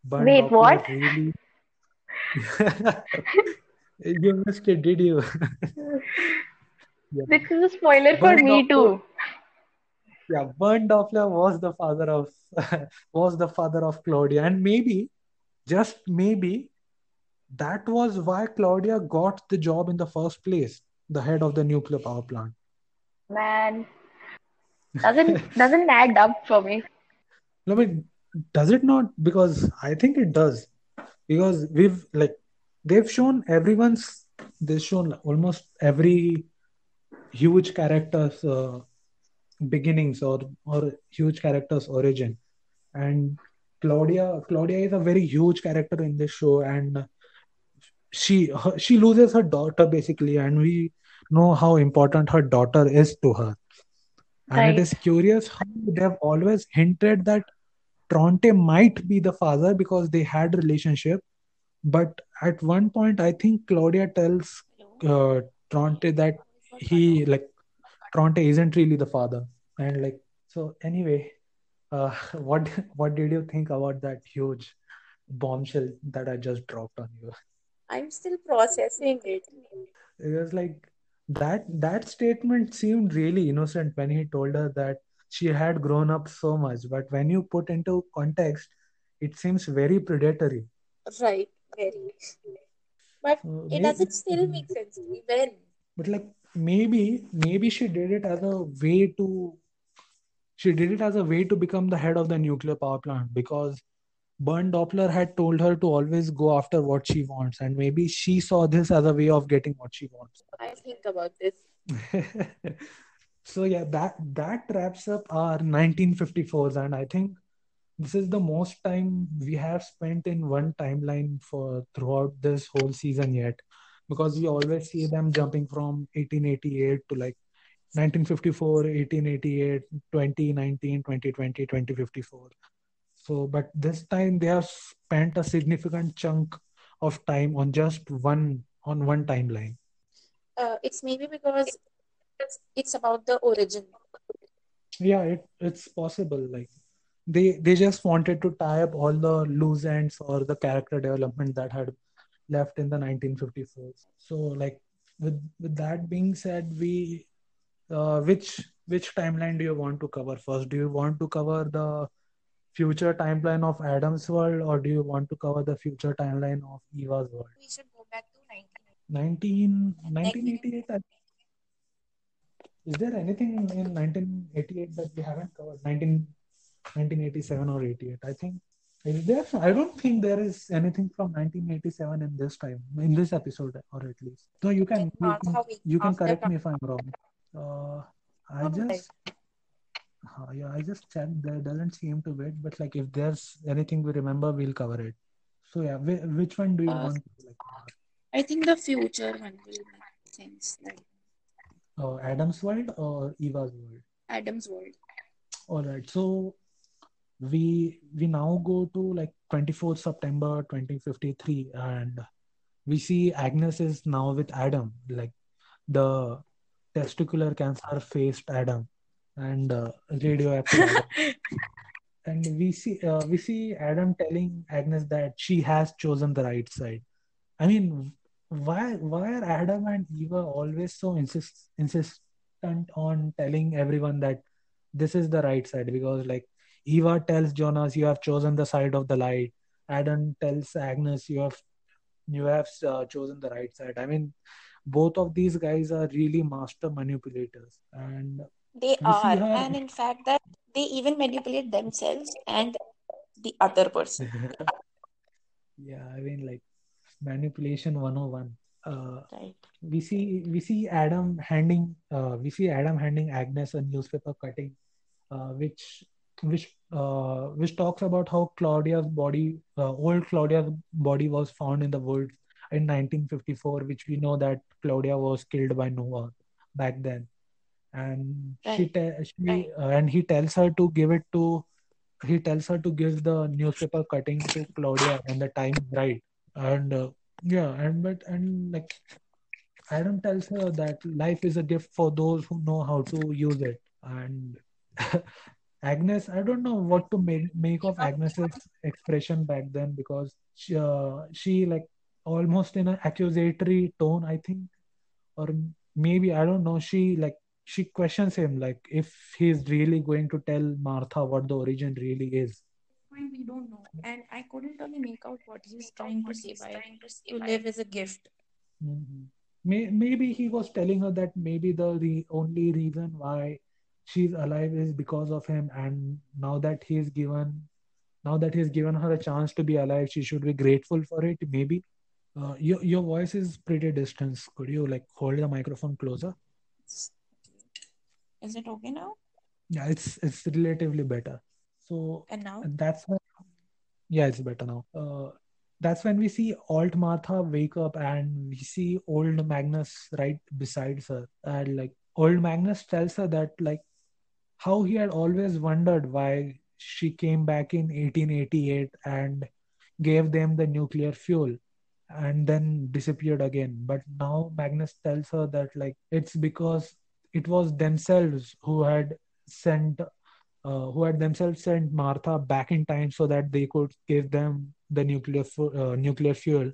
Bernd Wait, Doppler what? Really... You missed it, did you? Yeah. This is a spoiler Bernd for me Doppler... too. Yeah, Bernd Doppler was the father of was the father of Claudia, and maybe, just maybe, that was why Claudia got the job in the first place, the head of the nuclear power plant. Man, doesn't doesn't add up for me. No, but does it not? Because I think it does. Because we've like they've shown everyone's. They've shown almost every huge character's uh, beginnings or or huge character's origin, and Claudia Claudia is a very huge character in this show, and she her, she loses her daughter basically, and we know how important her daughter is to her. And right. It is curious how they have always hinted that Tronte might be the father because they had a relationship. But at one point, I think Claudia tells uh, Tronte that he, like, Tronte isn't really the father. And, like, so anyway, uh, what what did you think about that huge bombshell that I just dropped on you? I'm still processing it. It was like, that that statement seemed really innocent when he told her that she had grown up so much. But when you put into context, it seems very predatory. Right, very. But uh, it doesn't still make sense to me when. But like maybe, maybe she did it as a way to, she did it as a way to become the head of the nuclear power plant, because Bernd Doppler had told her to always go after what she wants, and maybe she saw this as a way of getting what she wants. I think about this. So yeah, that that wraps up our nineteen fifty-fours, and I think this is the most time we have spent in one timeline for throughout this whole season yet, because we always see them jumping from eighteen eighty-eight to like nineteen fifty-four, eighteen eighty-eight, twenty nineteen, twenty twenty, twenty fifty-four. So, but this time they have spent a significant chunk of time on just one on one timeline. Uh, it's maybe because it's, it's about the origin. Yeah, it, it's possible. Like they they just wanted to tie up all the loose ends or the character development that had left in the nineteen fifty-fours. So, like with with that being said, we uh, which which timeline do you want to cover first? Do you want to cover the future timeline of Adam's world, or do you want to cover the future timeline of Eva's world? We should go back to nineteen eighty-eight. Is there anything in nineteen eighty-eight that we haven't covered? nineteen, nineteen eighty-seven or eighty-eight, I think. Is there? I don't think there is anything from nineteen eighty-seven in this time, in this episode, or at least. No, you can you can, you can correct me if I'm wrong. Uh, I just... Uh, yeah, I just checked. There doesn't seem to be it, but like if there's anything we remember, we'll cover it. So yeah, wh- which one do you uh, want to like cover? I think the future one will make sense. Like, oh, Adam's world or Eva's world? Adam's world. All right. So we we now go to like twenty-fourth of September twenty fifty-three, and we see Agnes is now with Adam, like the testicular cancer faced Adam. And uh, radioactive, and we see uh, we see Adam telling Agnes that she has chosen the right side. I mean, why why are Adam and Eva always so insist insistent on telling everyone that this is the right side? Because like Eva tells Jonas, "You have chosen the side of the light." Adam tells Agnes, "You have you have uh, chosen the right side." I mean, both of these guys are really master manipulators, and They we are, and in fact, that they even manipulate themselves and the other person. Yeah, I mean, like manipulation one oh one. Uh, right. We see, we see Adam handing, uh, we see Adam handing Agnes a newspaper cutting, uh, which, which, uh, which talks about how Claudia's body, uh, old Claudia's body was found in the woods in nineteen fifty-four, which we know that Claudia was killed by Noah back then. And right. she, te- she right. uh, and he tells her to give it to, he tells her to give the newspaper cutting to Claudia when the time is right. And uh, yeah, and but and like Adam tells her that life is a gift for those who know how to use it. And Agnes, I don't know what to make, make of Agnes's expression back then, because she, uh, she like almost in an accusatory tone, I think, or maybe I don't know. She like. She questions him, like, if he's really going to tell Martha what the origin really is. We don't know. And I couldn't really make out what he's trying to say by to live is a gift. Mm-hmm. May- maybe he was telling her that maybe the re- only reason why she's alive is because of him. And now that he's given, now that he's given her a chance to be alive, she should be grateful for it, maybe. Uh, your, your voice is pretty distant. Could you, like, hold the microphone closer? It's- Is it okay now? Yeah, it's it's relatively better. So and now that's why Yeah, it's better now. Uh, that's when we see Alt Martha wake up and we see old Magnus right beside her. And like old Magnus tells her that like how he had always wondered why she came back in eighteen eighty-eight and gave them the nuclear fuel and then disappeared again. But now Magnus tells her that like it's because it was themselves who had sent uh, who had themselves sent Martha back in time so that they could give them the nuclear fu- uh, nuclear fuel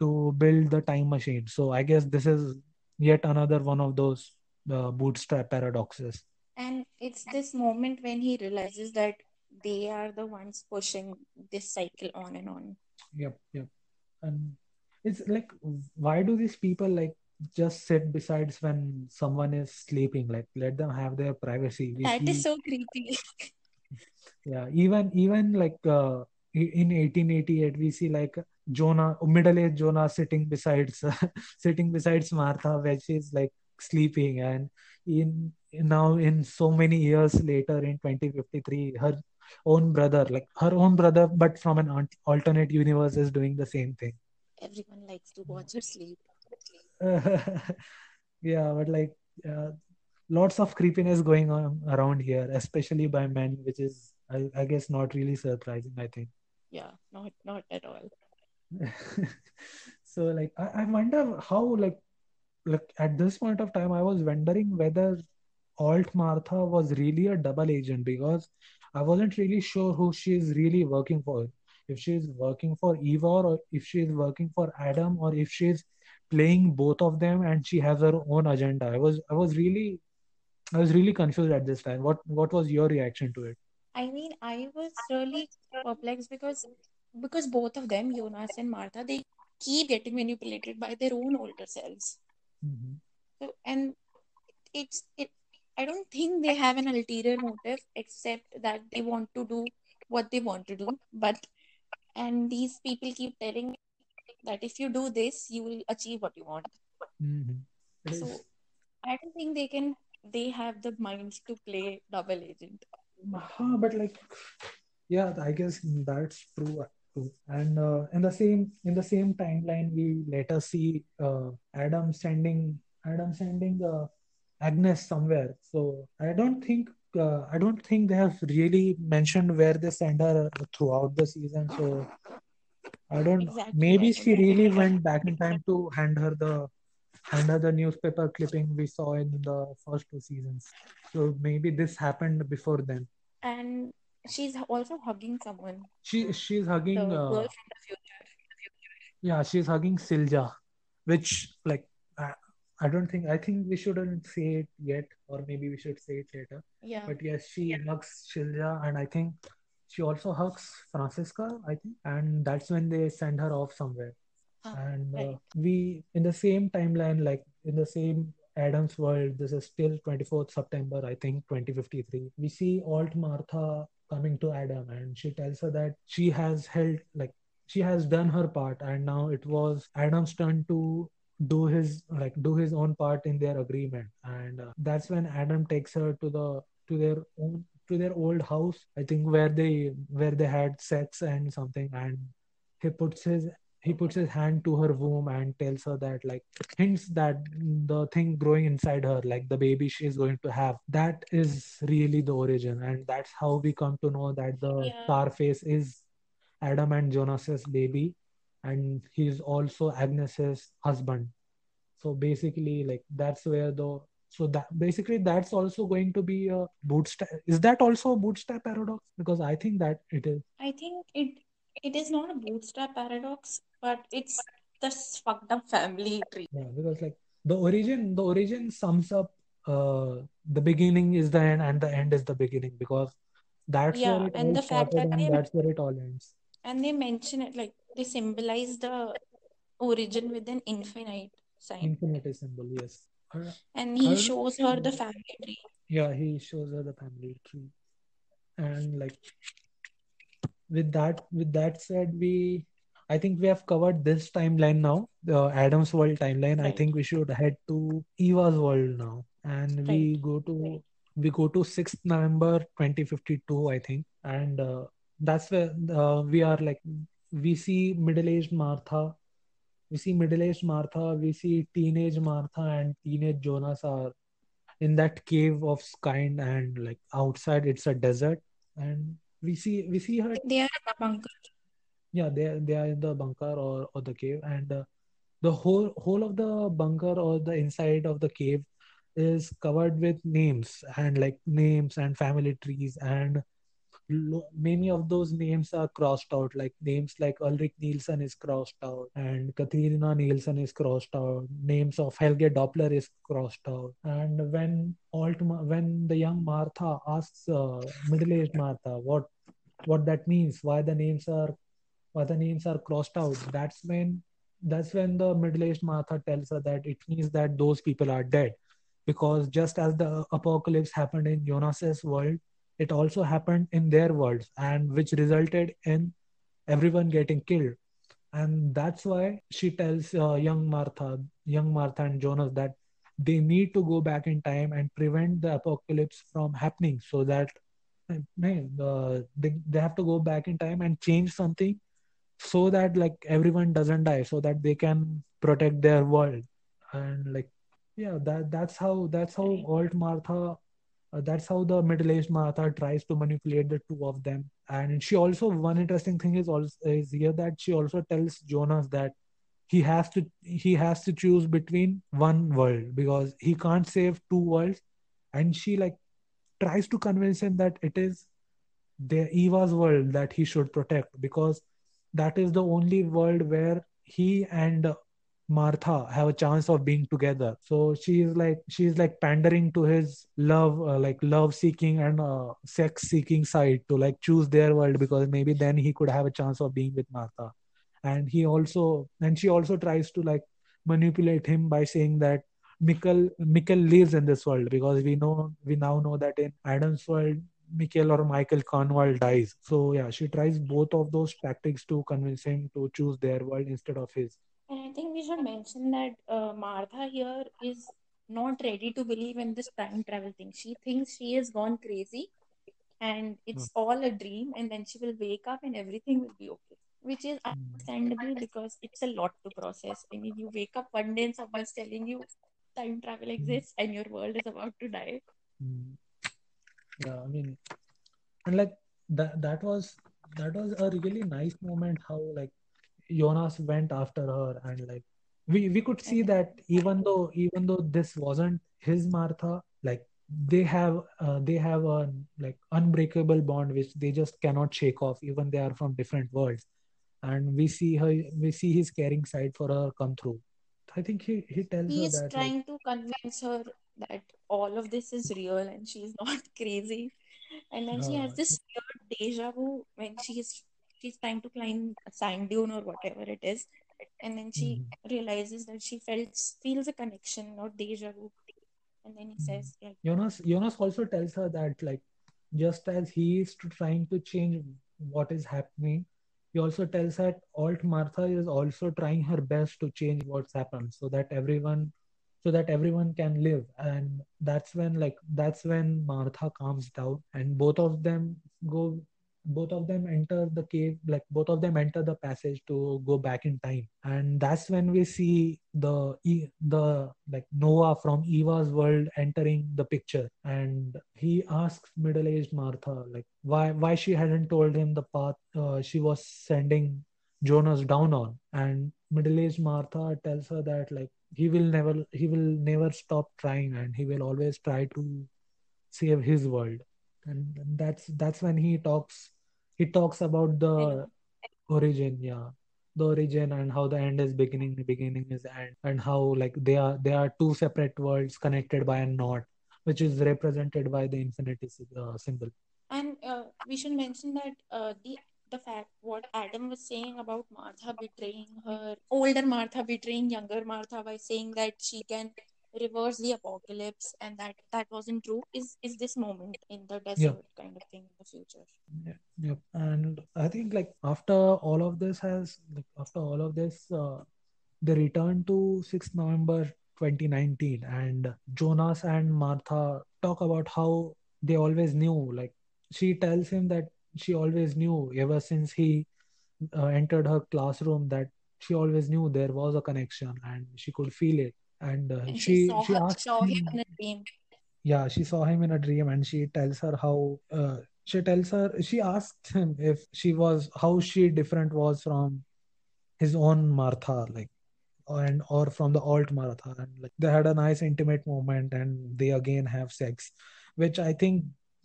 to build the time machine. So I guess this is yet another one of those uh, bootstrap paradoxes. And it's this moment when he realizes that they are the ones pushing this cycle on and on. Yep, yep. And it's like, why do these people like just sit besides when someone is sleeping? Like, let them have their privacy. We that see... is so creepy. Yeah, even even like uh, in eighteen eighty-eight, we see like Jonah, middle-aged Jonah, sitting besides sitting besides Martha, where she's like sleeping, and in now in so many years later in twenty fifty-three, her own brother, like her own brother, but from an alternate universe, is doing the same thing. Everyone likes to watch her sleep. Yeah, but like uh, lots of creepiness going on around here, especially by men, which is, I, I guess, not really surprising, I think. Yeah, not not at all. So like, I, I wonder how like, like at this point of time, I was wondering whether Alt Martha was really a double agent, because I wasn't really sure who she is really working for. If she is working for Eva, or if she is working for Adam, or if she is playing both of them and she has her own agenda. I was I was really I was really confused at this time. What what was your reaction to it? I mean, I was really perplexed because because both of them, Jonas and Martha, they keep getting manipulated by their own older selves. Mm-hmm. So, and it's it. I don't think they have an ulterior motive except that they want to do what they want to do. But, and these people keep telling that if you do this, you will achieve what you want. Mm-hmm. So I don't think they can, they have the minds to play double agent. Uh-huh, but like, yeah, I guess that's true. And uh, in the same, in the same timeline, we later see uh, Adam sending, Adam sending the, Agnes somewhere. So I don't think uh, I don't think they have really mentioned where they send her throughout the season. So I don't exactly. Maybe she really went back in time to hand her the hand her the newspaper clipping we saw in the first two seasons. So maybe this happened before then. And she's also hugging someone. She she's hugging the girl uh, from the future. Yeah, she's hugging Silja, which like. Uh, I don't think, I think we shouldn't say it yet, or maybe we should say it later. Yeah. But yes, she yeah. hugs Silja, and I think she also hugs Francisca, I think. And that's when they send her off somewhere. Ah, and right. uh, we, in the same timeline, like in the same Adam's world, this is still twenty-fourth of September, I think, twenty fifty-three. We see Alt Martha coming to Adam, and she tells her that she has held, like, she has done her part, and now it was Adam's turn to do his like do his own part in their agreement. And uh, that's when Adam takes her to the to their own to their old house, I think, where they where they had sex and something, and he puts his he puts his hand to her womb and tells her that, like, hints that the thing growing inside her, like the baby she is going to have, that is really the origin. And that's how we come to know that the yeah. Scarface is Adam and Jonas's baby. And he's also Agnes's husband. So basically, like, that's where the... So that basically, that's also going to be a bootstrap... Is that also a bootstrap paradox? Because I think that it is. I think it it is not a bootstrap paradox, but it's the fucked up family tree. Yeah, because, like, the origin, the origin sums up uh, the beginning is the end and the end is the beginning. Because that's yeah, where it and all started that and they, that's where it all ends. And they mention it, like, they symbolize the origin with an infinite sign. Infinite symbol, yes. Her, and he her, shows her the family tree. Yeah, he shows her the family tree. And like with that, with that said, we I think we have covered this timeline now, the Adam's world timeline. Right. I think we should head to Eva's world now, and right. we go to right. we go to sixth November twenty fifty-two, I think, and. Uh, that's where uh, we are like, we see middle-aged Martha, we see middle-aged Martha, we see teenage Martha and teenage Jonas are in that cave of kind, and like outside it's a desert, and we see we see her. They are in the bunker. Yeah, they they are in the bunker or, or the cave, and uh, the whole whole of the bunker or the inside of the cave is covered with names and like names and family trees, and lo- many of those names are crossed out, like names like Ulrich Nielsen is crossed out and Katharina Nielsen is crossed out, names of Helge Doppler is crossed out. And when Altma- when the young Martha asks uh, middle-aged Martha what what that means, why the names are why the names are crossed out, that's when that's when the middle-aged Martha tells her that it means that those people are dead. Because just as the apocalypse happened in Jonas's world, it also happened in their worlds, and which resulted in everyone getting killed. And that's why she tells uh, young Martha, young Martha and Jonas that they need to go back in time and prevent the apocalypse from happening. So that man, uh, they they have to go back in time and change something so that like everyone doesn't die, so that they can protect their world. And like. Yeah, that that's how that's how old Martha, uh, that's how the middle-aged Martha tries to manipulate the two of them. And she also, one interesting thing is also is here that she also tells Jonas that he has to he has to choose between one world because he can't save two worlds. And she like tries to convince him that it is the Eva's world that he should protect, because that is the only world where he and uh, Martha have a chance of being together. So she is like she is like pandering to his love, uh, like love seeking and uh, sex seeking side to like choose their world, because maybe then he could have a chance of being with Martha. And he also and she also tries to like manipulate him by saying that Mikkel Mikkel lives in this world, because we know we now know that in Adam's world Mikkel or Michael Kahnwald dies. So yeah, she tries both of those tactics to convince him to choose their world instead of his. And I think we should mention that uh, Martha here is not ready to believe in this time travel thing. She thinks she has gone crazy and it's mm. all a dream, and then she will wake up and everything will be okay. Which is understandable because it's a lot to process. I mean, you wake up one day and someone's telling you time travel exists mm. and your world is about to die. Mm. Yeah, I mean, and like that, that was, that was a really nice moment how like Jonas went after her, and like we, we could see that even though even though this wasn't his Martha, like they have uh, they have a like unbreakable bond which they just cannot shake off, even they are from different worlds. And we see her we see his caring side for her come through. I think he he tells he her is that he's trying like, to convince her that all of this is real and she's not crazy. And then uh, she has this weird deja vu when she is. She's trying to climb a sand dune or whatever it is. And then she mm-hmm. realizes that she felt, feels a connection, not deja vu. And then he mm-hmm. says... Yeah. Jonas, Jonas also tells her that like, just as he is trying to change what is happening, he also tells her that Alt Martha is also trying her best to change what's happened so that everyone so that everyone can live. And that's when like that's when Martha calms down, and both of them go... both of them enter the cave, like both of them enter the passage to go back in time. And that's when we see the the like Noah from Eva's world entering the picture, and he asks middle-aged Martha like why why she hadn't told him the path uh, she was sending Jonas down on. And middle-aged Martha tells her that like he will never he will never stop trying, and he will always try to save his world. And that's that's when he talks he talks about the origin, yeah, the origin and how the end is beginning, the beginning is end, and how like they are they are two separate worlds connected by a knot, which is represented by the infinity uh, symbol. And uh, we should mention that uh, the the fact what Adam was saying about Martha betraying her, older Martha betraying younger Martha by saying that she can reverse the apocalypse, and that that wasn't true, is is this moment in the desert, yeah, kind of thing in the future. Yeah, yeah. And I think like after all of this has like after all of this uh, they return to sixth of November twenty nineteen, and Jonas and Martha talk about how they always knew. Like she tells him that she always knew ever since he uh, entered her classroom that she always knew there was a connection and she could feel it. And, uh, and she, she, saw, she her, asked saw him in a dream. Yeah, she saw him in a dream and she tells her how... Uh, she tells her... She asked him if she was... How she different was from his own Martha, like, and or from the alt Martha. And like, they had a nice intimate moment and they again have sex. Which I think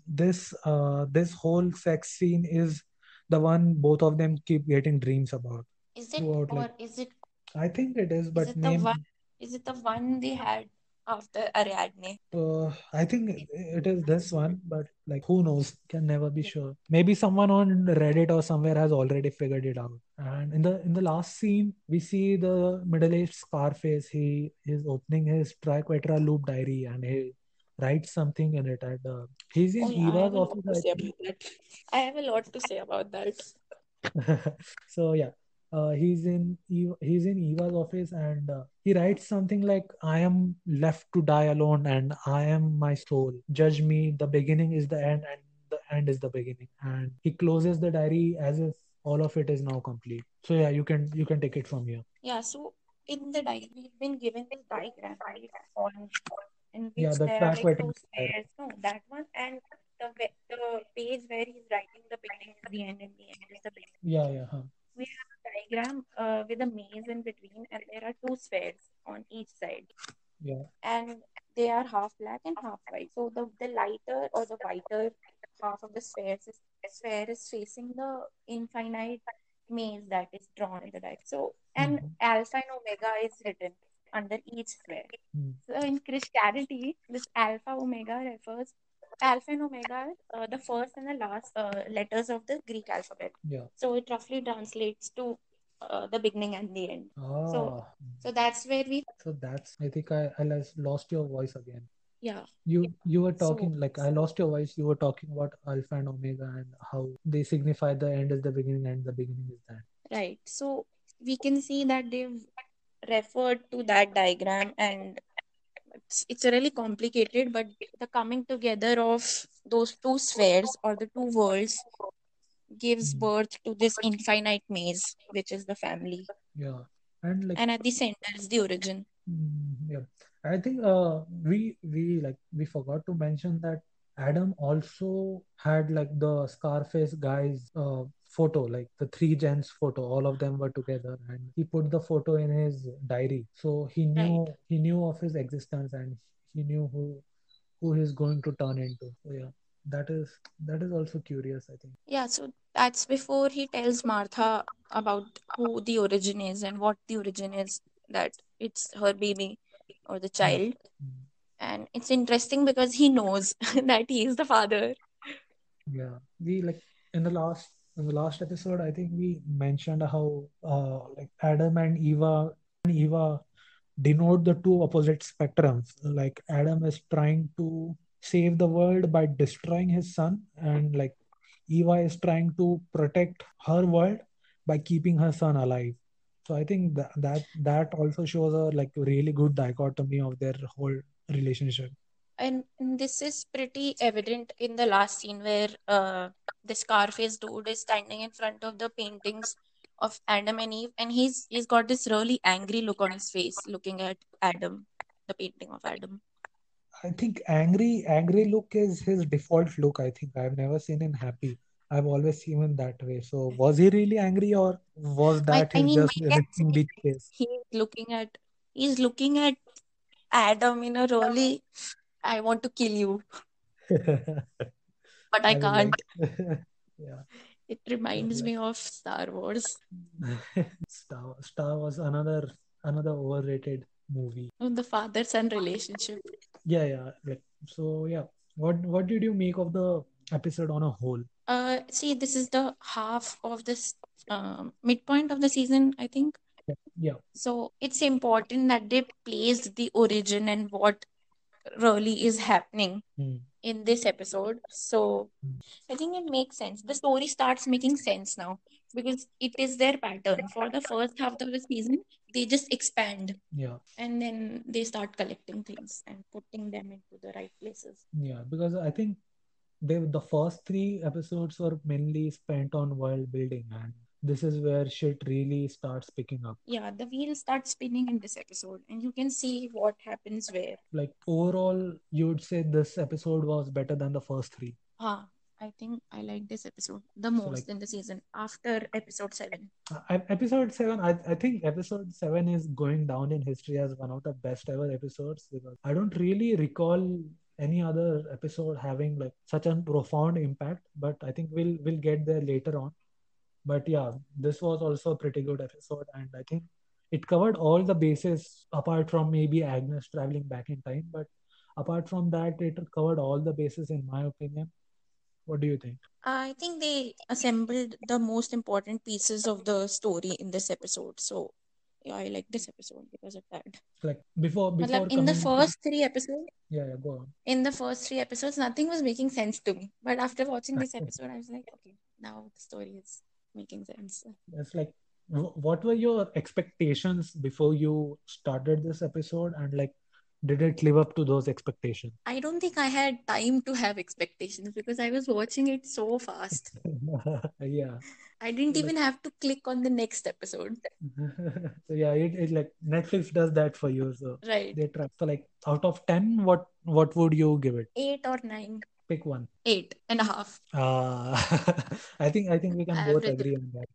this uh, this whole sex scene is the one both of them keep getting dreams about. Is it or like, is it... I think it is, but... Is it name, the one? Is it the one they had after Ariadne? Uh, I think it is this one, but like who knows? Can never be sure. Maybe someone on Reddit or somewhere has already figured it out. And in the in the last scene, we see the middle-aged Scarface. He is opening his triquetra loop diary and he writes something in it. And uh, he's in oh, yeah, Eva's office. I have a lot to say about that. So yeah. Uh, he's in he's in Eva's office and uh, he writes something like, I am left to die alone and I am my soul. Judge me. The beginning is the end and the end is the beginning. And he closes the diary as if all of it is now complete. So yeah, you can you can take it from here. Yeah. So in the diary, we've been given this diagram on in which yeah, there are like two squares. No, that one and the the page where he's writing the beginning, the end, and the end is the beginning. Yeah, yeah. Huh. We have a diagram uh, with a maze in between and there are two spheres on each side. Yeah. And they are half black and half white. So the, the lighter or the whiter half of the spheres is, sphere is facing the infinite maze that is drawn in the diagram. So, and mm-hmm. alpha and omega is written under each sphere. Mm. So in Christianity, this alpha omega refers Alpha and omega are uh, the first and the last uh, letters of the Greek alphabet. Yeah. So it roughly translates to uh, the beginning and the end. Ah. So, so that's where we... So that's... I think I, I lost your voice again. Yeah. You yeah. you were talking... So, like, I lost your voice. You were talking about alpha and omega and how they signify the end is the beginning and the beginning is the end. Right. So we can see that they've referred to that diagram and... It's really complicated, but the coming together of those two spheres or the two worlds gives birth to this infinite maze, which is the family. Yeah, and like, and at the center is the origin. Yeah, I think uh, we we like we forgot to mention that Adam also had like the Scarface guy's uh, photo, like the three gents photo, all of them were together and he put the photo in his diary. So he knew right. he knew of his existence and he knew who who he's going to turn into. So yeah, that is that is also curious, I think. Yeah, so that's before he tells Martha about who the origin is and what the origin is, that it's her baby or the child. Mm-hmm. And it's interesting because he knows that he is the father. Yeah, we like in the last in the last episode, I think we mentioned how uh, like Adam and Eva and Eva denote the two opposite spectrums. Like Adam is trying to save the world by destroying his son, and like Eva is trying to protect her world by keeping her son alive. So I think that that, that also shows a like really good dichotomy of their whole relationship. And this is pretty evident in the last scene where uh, the Scarface dude is standing in front of the paintings of Adam and Eve and he's he's got this really angry look on his face looking at Adam, the painting of Adam. I think angry angry look is his default look. I think I've never seen him happy. I've always seen him that way. So was he really angry or was that I, I mean, just resting the case? He's looking at he's looking at Adam in a really I want to kill you but I, I can't like... yeah. It reminds like... me of Star Wars. Star, Star Wars another another overrated movie. Oh, the father-son relationship. Yeah, yeah. Like, so yeah, what what did you make of the episode on a whole? Uh, see, this is the half of this um, midpoint of the season, I think. Yeah. So it's important that they placed the origin and what really is happening mm. in this episode. So mm. I think it makes sense. The story starts making sense now because it is their pattern. For the first half of the season, they just expand. Yeah. And then they start collecting things and putting them into the right places. Yeah, because I think they the first three episodes were mainly spent on world building, and this is where shit really starts picking up. Yeah, the wheel starts spinning in this episode, and you can see what happens where. Like, overall, you would say this episode was better than the first three. Huh. I think I like this episode the most so like, in the season after episode seven. Uh, episode seven, I, I think episode seven is going down in history as one of the best ever episodes, because I don't really recall any other episode having like such a profound impact. But I think we'll we'll get there later on. But yeah, this was also a pretty good episode, and I think it covered all the bases apart from maybe Agnes traveling back in time. But apart from that, it covered all the bases in my opinion. What do you think? I think they assembled the most important pieces of the story in this episode. So, yeah, I like this episode because of that. Like before, before in coming... the first three episodes. Yeah, yeah, go on. In the first three episodes, nothing was making sense to me. But after watching this episode, I was like, okay, now the story is making sense. That's like, what were your expectations before you started this episode, and like, did it live up to those expectations? I don't think I had time to have expectations because I was watching it so fast. Yeah. I didn't like, even have to click on the next episode. So yeah, it, it like Netflix does that for you. So right. They try. So like out of ten, what what would you give it? Eight or nine. Pick one. Eight and a half. Uh, I think I think we can I both agree it. on that.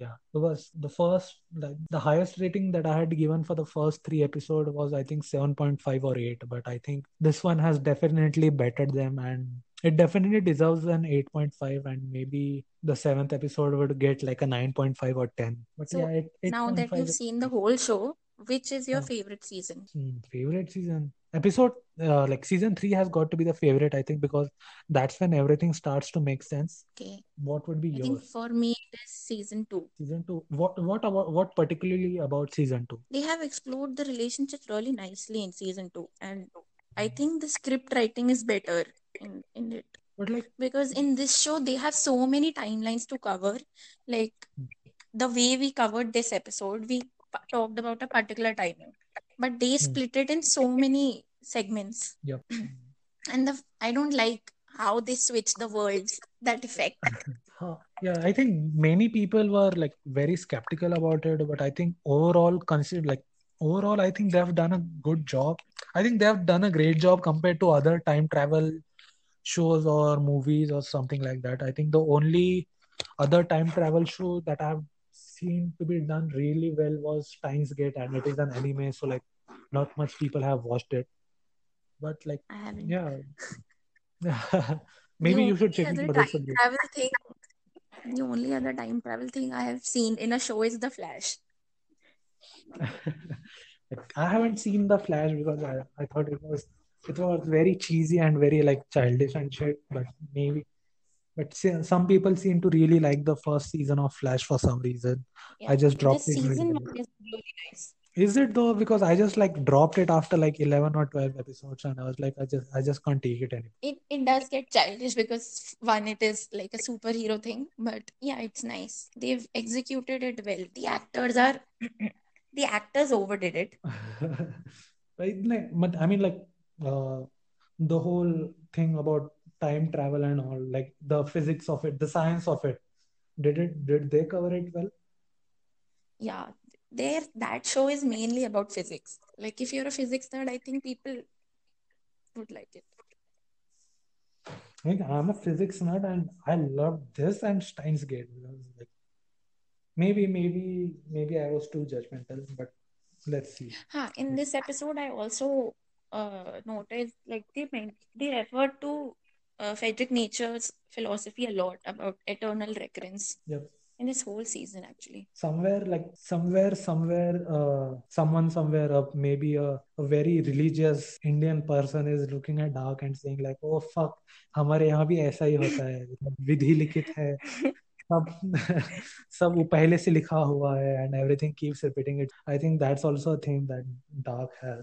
Yeah, because the first, like the highest rating that I had given for the first three episodes was I think seven point five or eight. But I think this one has definitely bettered them, and it definitely deserves an eight point five. And maybe the seventh episode would get like a nine point five or ten. But so yeah, it, now that you've is... seen the whole show, which is your uh, favorite season? Favorite season. Episode, uh, like season three has got to be the favorite, I think, because that's when everything starts to make sense. Okay. What would be I yours? I think for me, it is season two. Season two. What what about, what particularly about season two? They have explored the relationship really nicely in season two. And I think the script writing is better in, in it. But like, because in this show, they have so many timelines to cover. Like the way we covered this episode, we talked about a particular timeline. But they split it in so many segments. Yep. And the I don't like how they switch the worlds, that effect. Yeah, I think many people were like very skeptical about it. But I think overall, consider like overall, I think they have done a good job. I think they have done a great job compared to other time travel shows or movies or something like that. I think the only other time travel show that I've seemed to be done really well was Steins Gate, and it is an anime, so like not much people have watched it, but like I haven't. Yeah. Maybe you should check it. Time travel thing, the only other time travel thing I have seen in a show is The Flash. I haven't seen The Flash because I, I thought it was it was very cheesy and very like childish and shit, but maybe But some people seem to really like the first season of Flash for some reason. Yeah, I just dropped it. Season really is, really nice. Is it though? Because I just like dropped it after like eleven or twelve episodes, and I was like, I just, I just can't take it anymore. It it does get childish because one, it is like a superhero thing, but yeah, it's nice. They've executed it well. The actors are, the actors overdid it. Like, but I mean, like uh, the whole thing about time travel and all, like the physics of it, the science of it, did it did they cover it well? Yeah, there that show is mainly about physics. Like if you're a physics nerd, I think people would like it. Like, I'm a physics nerd and I love this and Steins Gate. Like, maybe maybe maybe I was too judgmental, but let's see. Huh, in this episode I also uh, noticed like they they referred to Uh, Friedrich Nietzsche's philosophy a lot about eternal recurrence. Yep. In this whole season, actually. Somewhere, like, somewhere, somewhere, uh, someone somewhere, uh, maybe a, a very religious Indian person is looking at dark and saying like, oh, fuck, हमारे यहाँ भी ऐसा ही होता है, विधि लिखित है, सब सब वो पहले से लिखा हुआ है, and everything keeps repeating it. I think that's also a thing that dark has.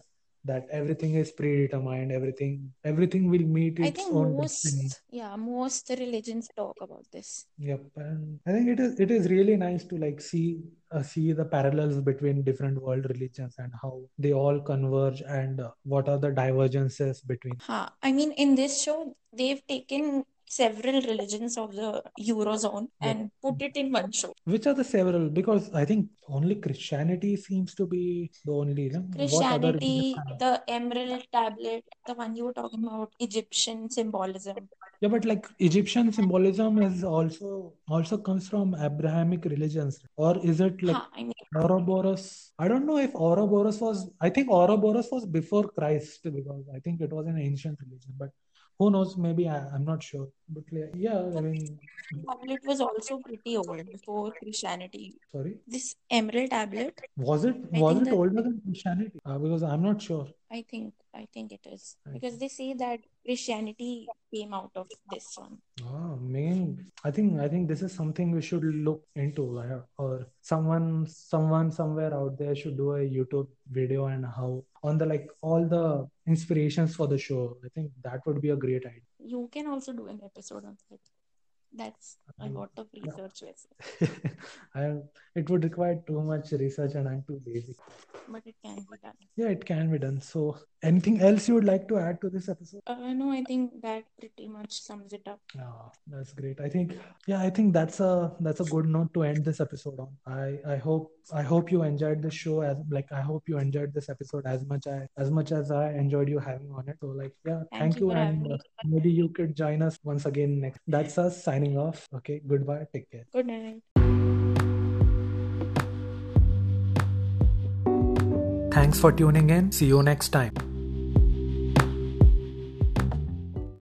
That everything is predetermined, everything everything will meet its I think own most, destiny. Yeah, most religions talk about this. Yep, and I think it is it is really nice to like see uh, see the parallels between different world religions and how they all converge and uh, what are the divergences between. Huh. I mean, in this show, they've taken several religions of the Eurozone yeah. and put it in one show. Which are the several? Because I think only Christianity seems to be the only. You know, Christianity, the Emerald Tablet, the one you were talking about, Egyptian symbolism. Yeah, but like Egyptian symbolism is also also comes from Abrahamic religions, or is it like huh, I mean, Ouroboros? I don't know if Ouroboros was. I think Ouroboros was before Christ because I think it was an ancient religion, but. Who knows? Maybe I, I'm not sure. But yeah, I mean, the tablet was also pretty old before Christianity. Sorry, this Emerald tablet was it? I was it that... older than Christianity? Uh, because I'm not sure. I think I think it is I because think. They say that Christianity came out of this one. Ah, man. I think I think this is something we should look into, or someone someone somewhere out there should do a YouTube video and how. On the like all the inspirations for the show. I think that would be a great idea. You can also do an episode on that. That's a um, lot of research. Yeah. I, it would require too much research and I'm too lazy. But it can be done. Yeah, it can be done. So anything else you would like to add to this episode? Uh, no, I think that pretty much sums it up. Yeah, that's great. I think, yeah, I think that's a, that's a good note to end this episode on. I, I hope, I hope you enjoyed the show as like, I hope you enjoyed this episode as much, I, as much as I enjoyed you having on it. So like, yeah, thank, thank you. And uh, maybe you could join us once again next. That's us signing off. Okay, goodbye. Take care. Good night. Thanks for tuning in. See you next time.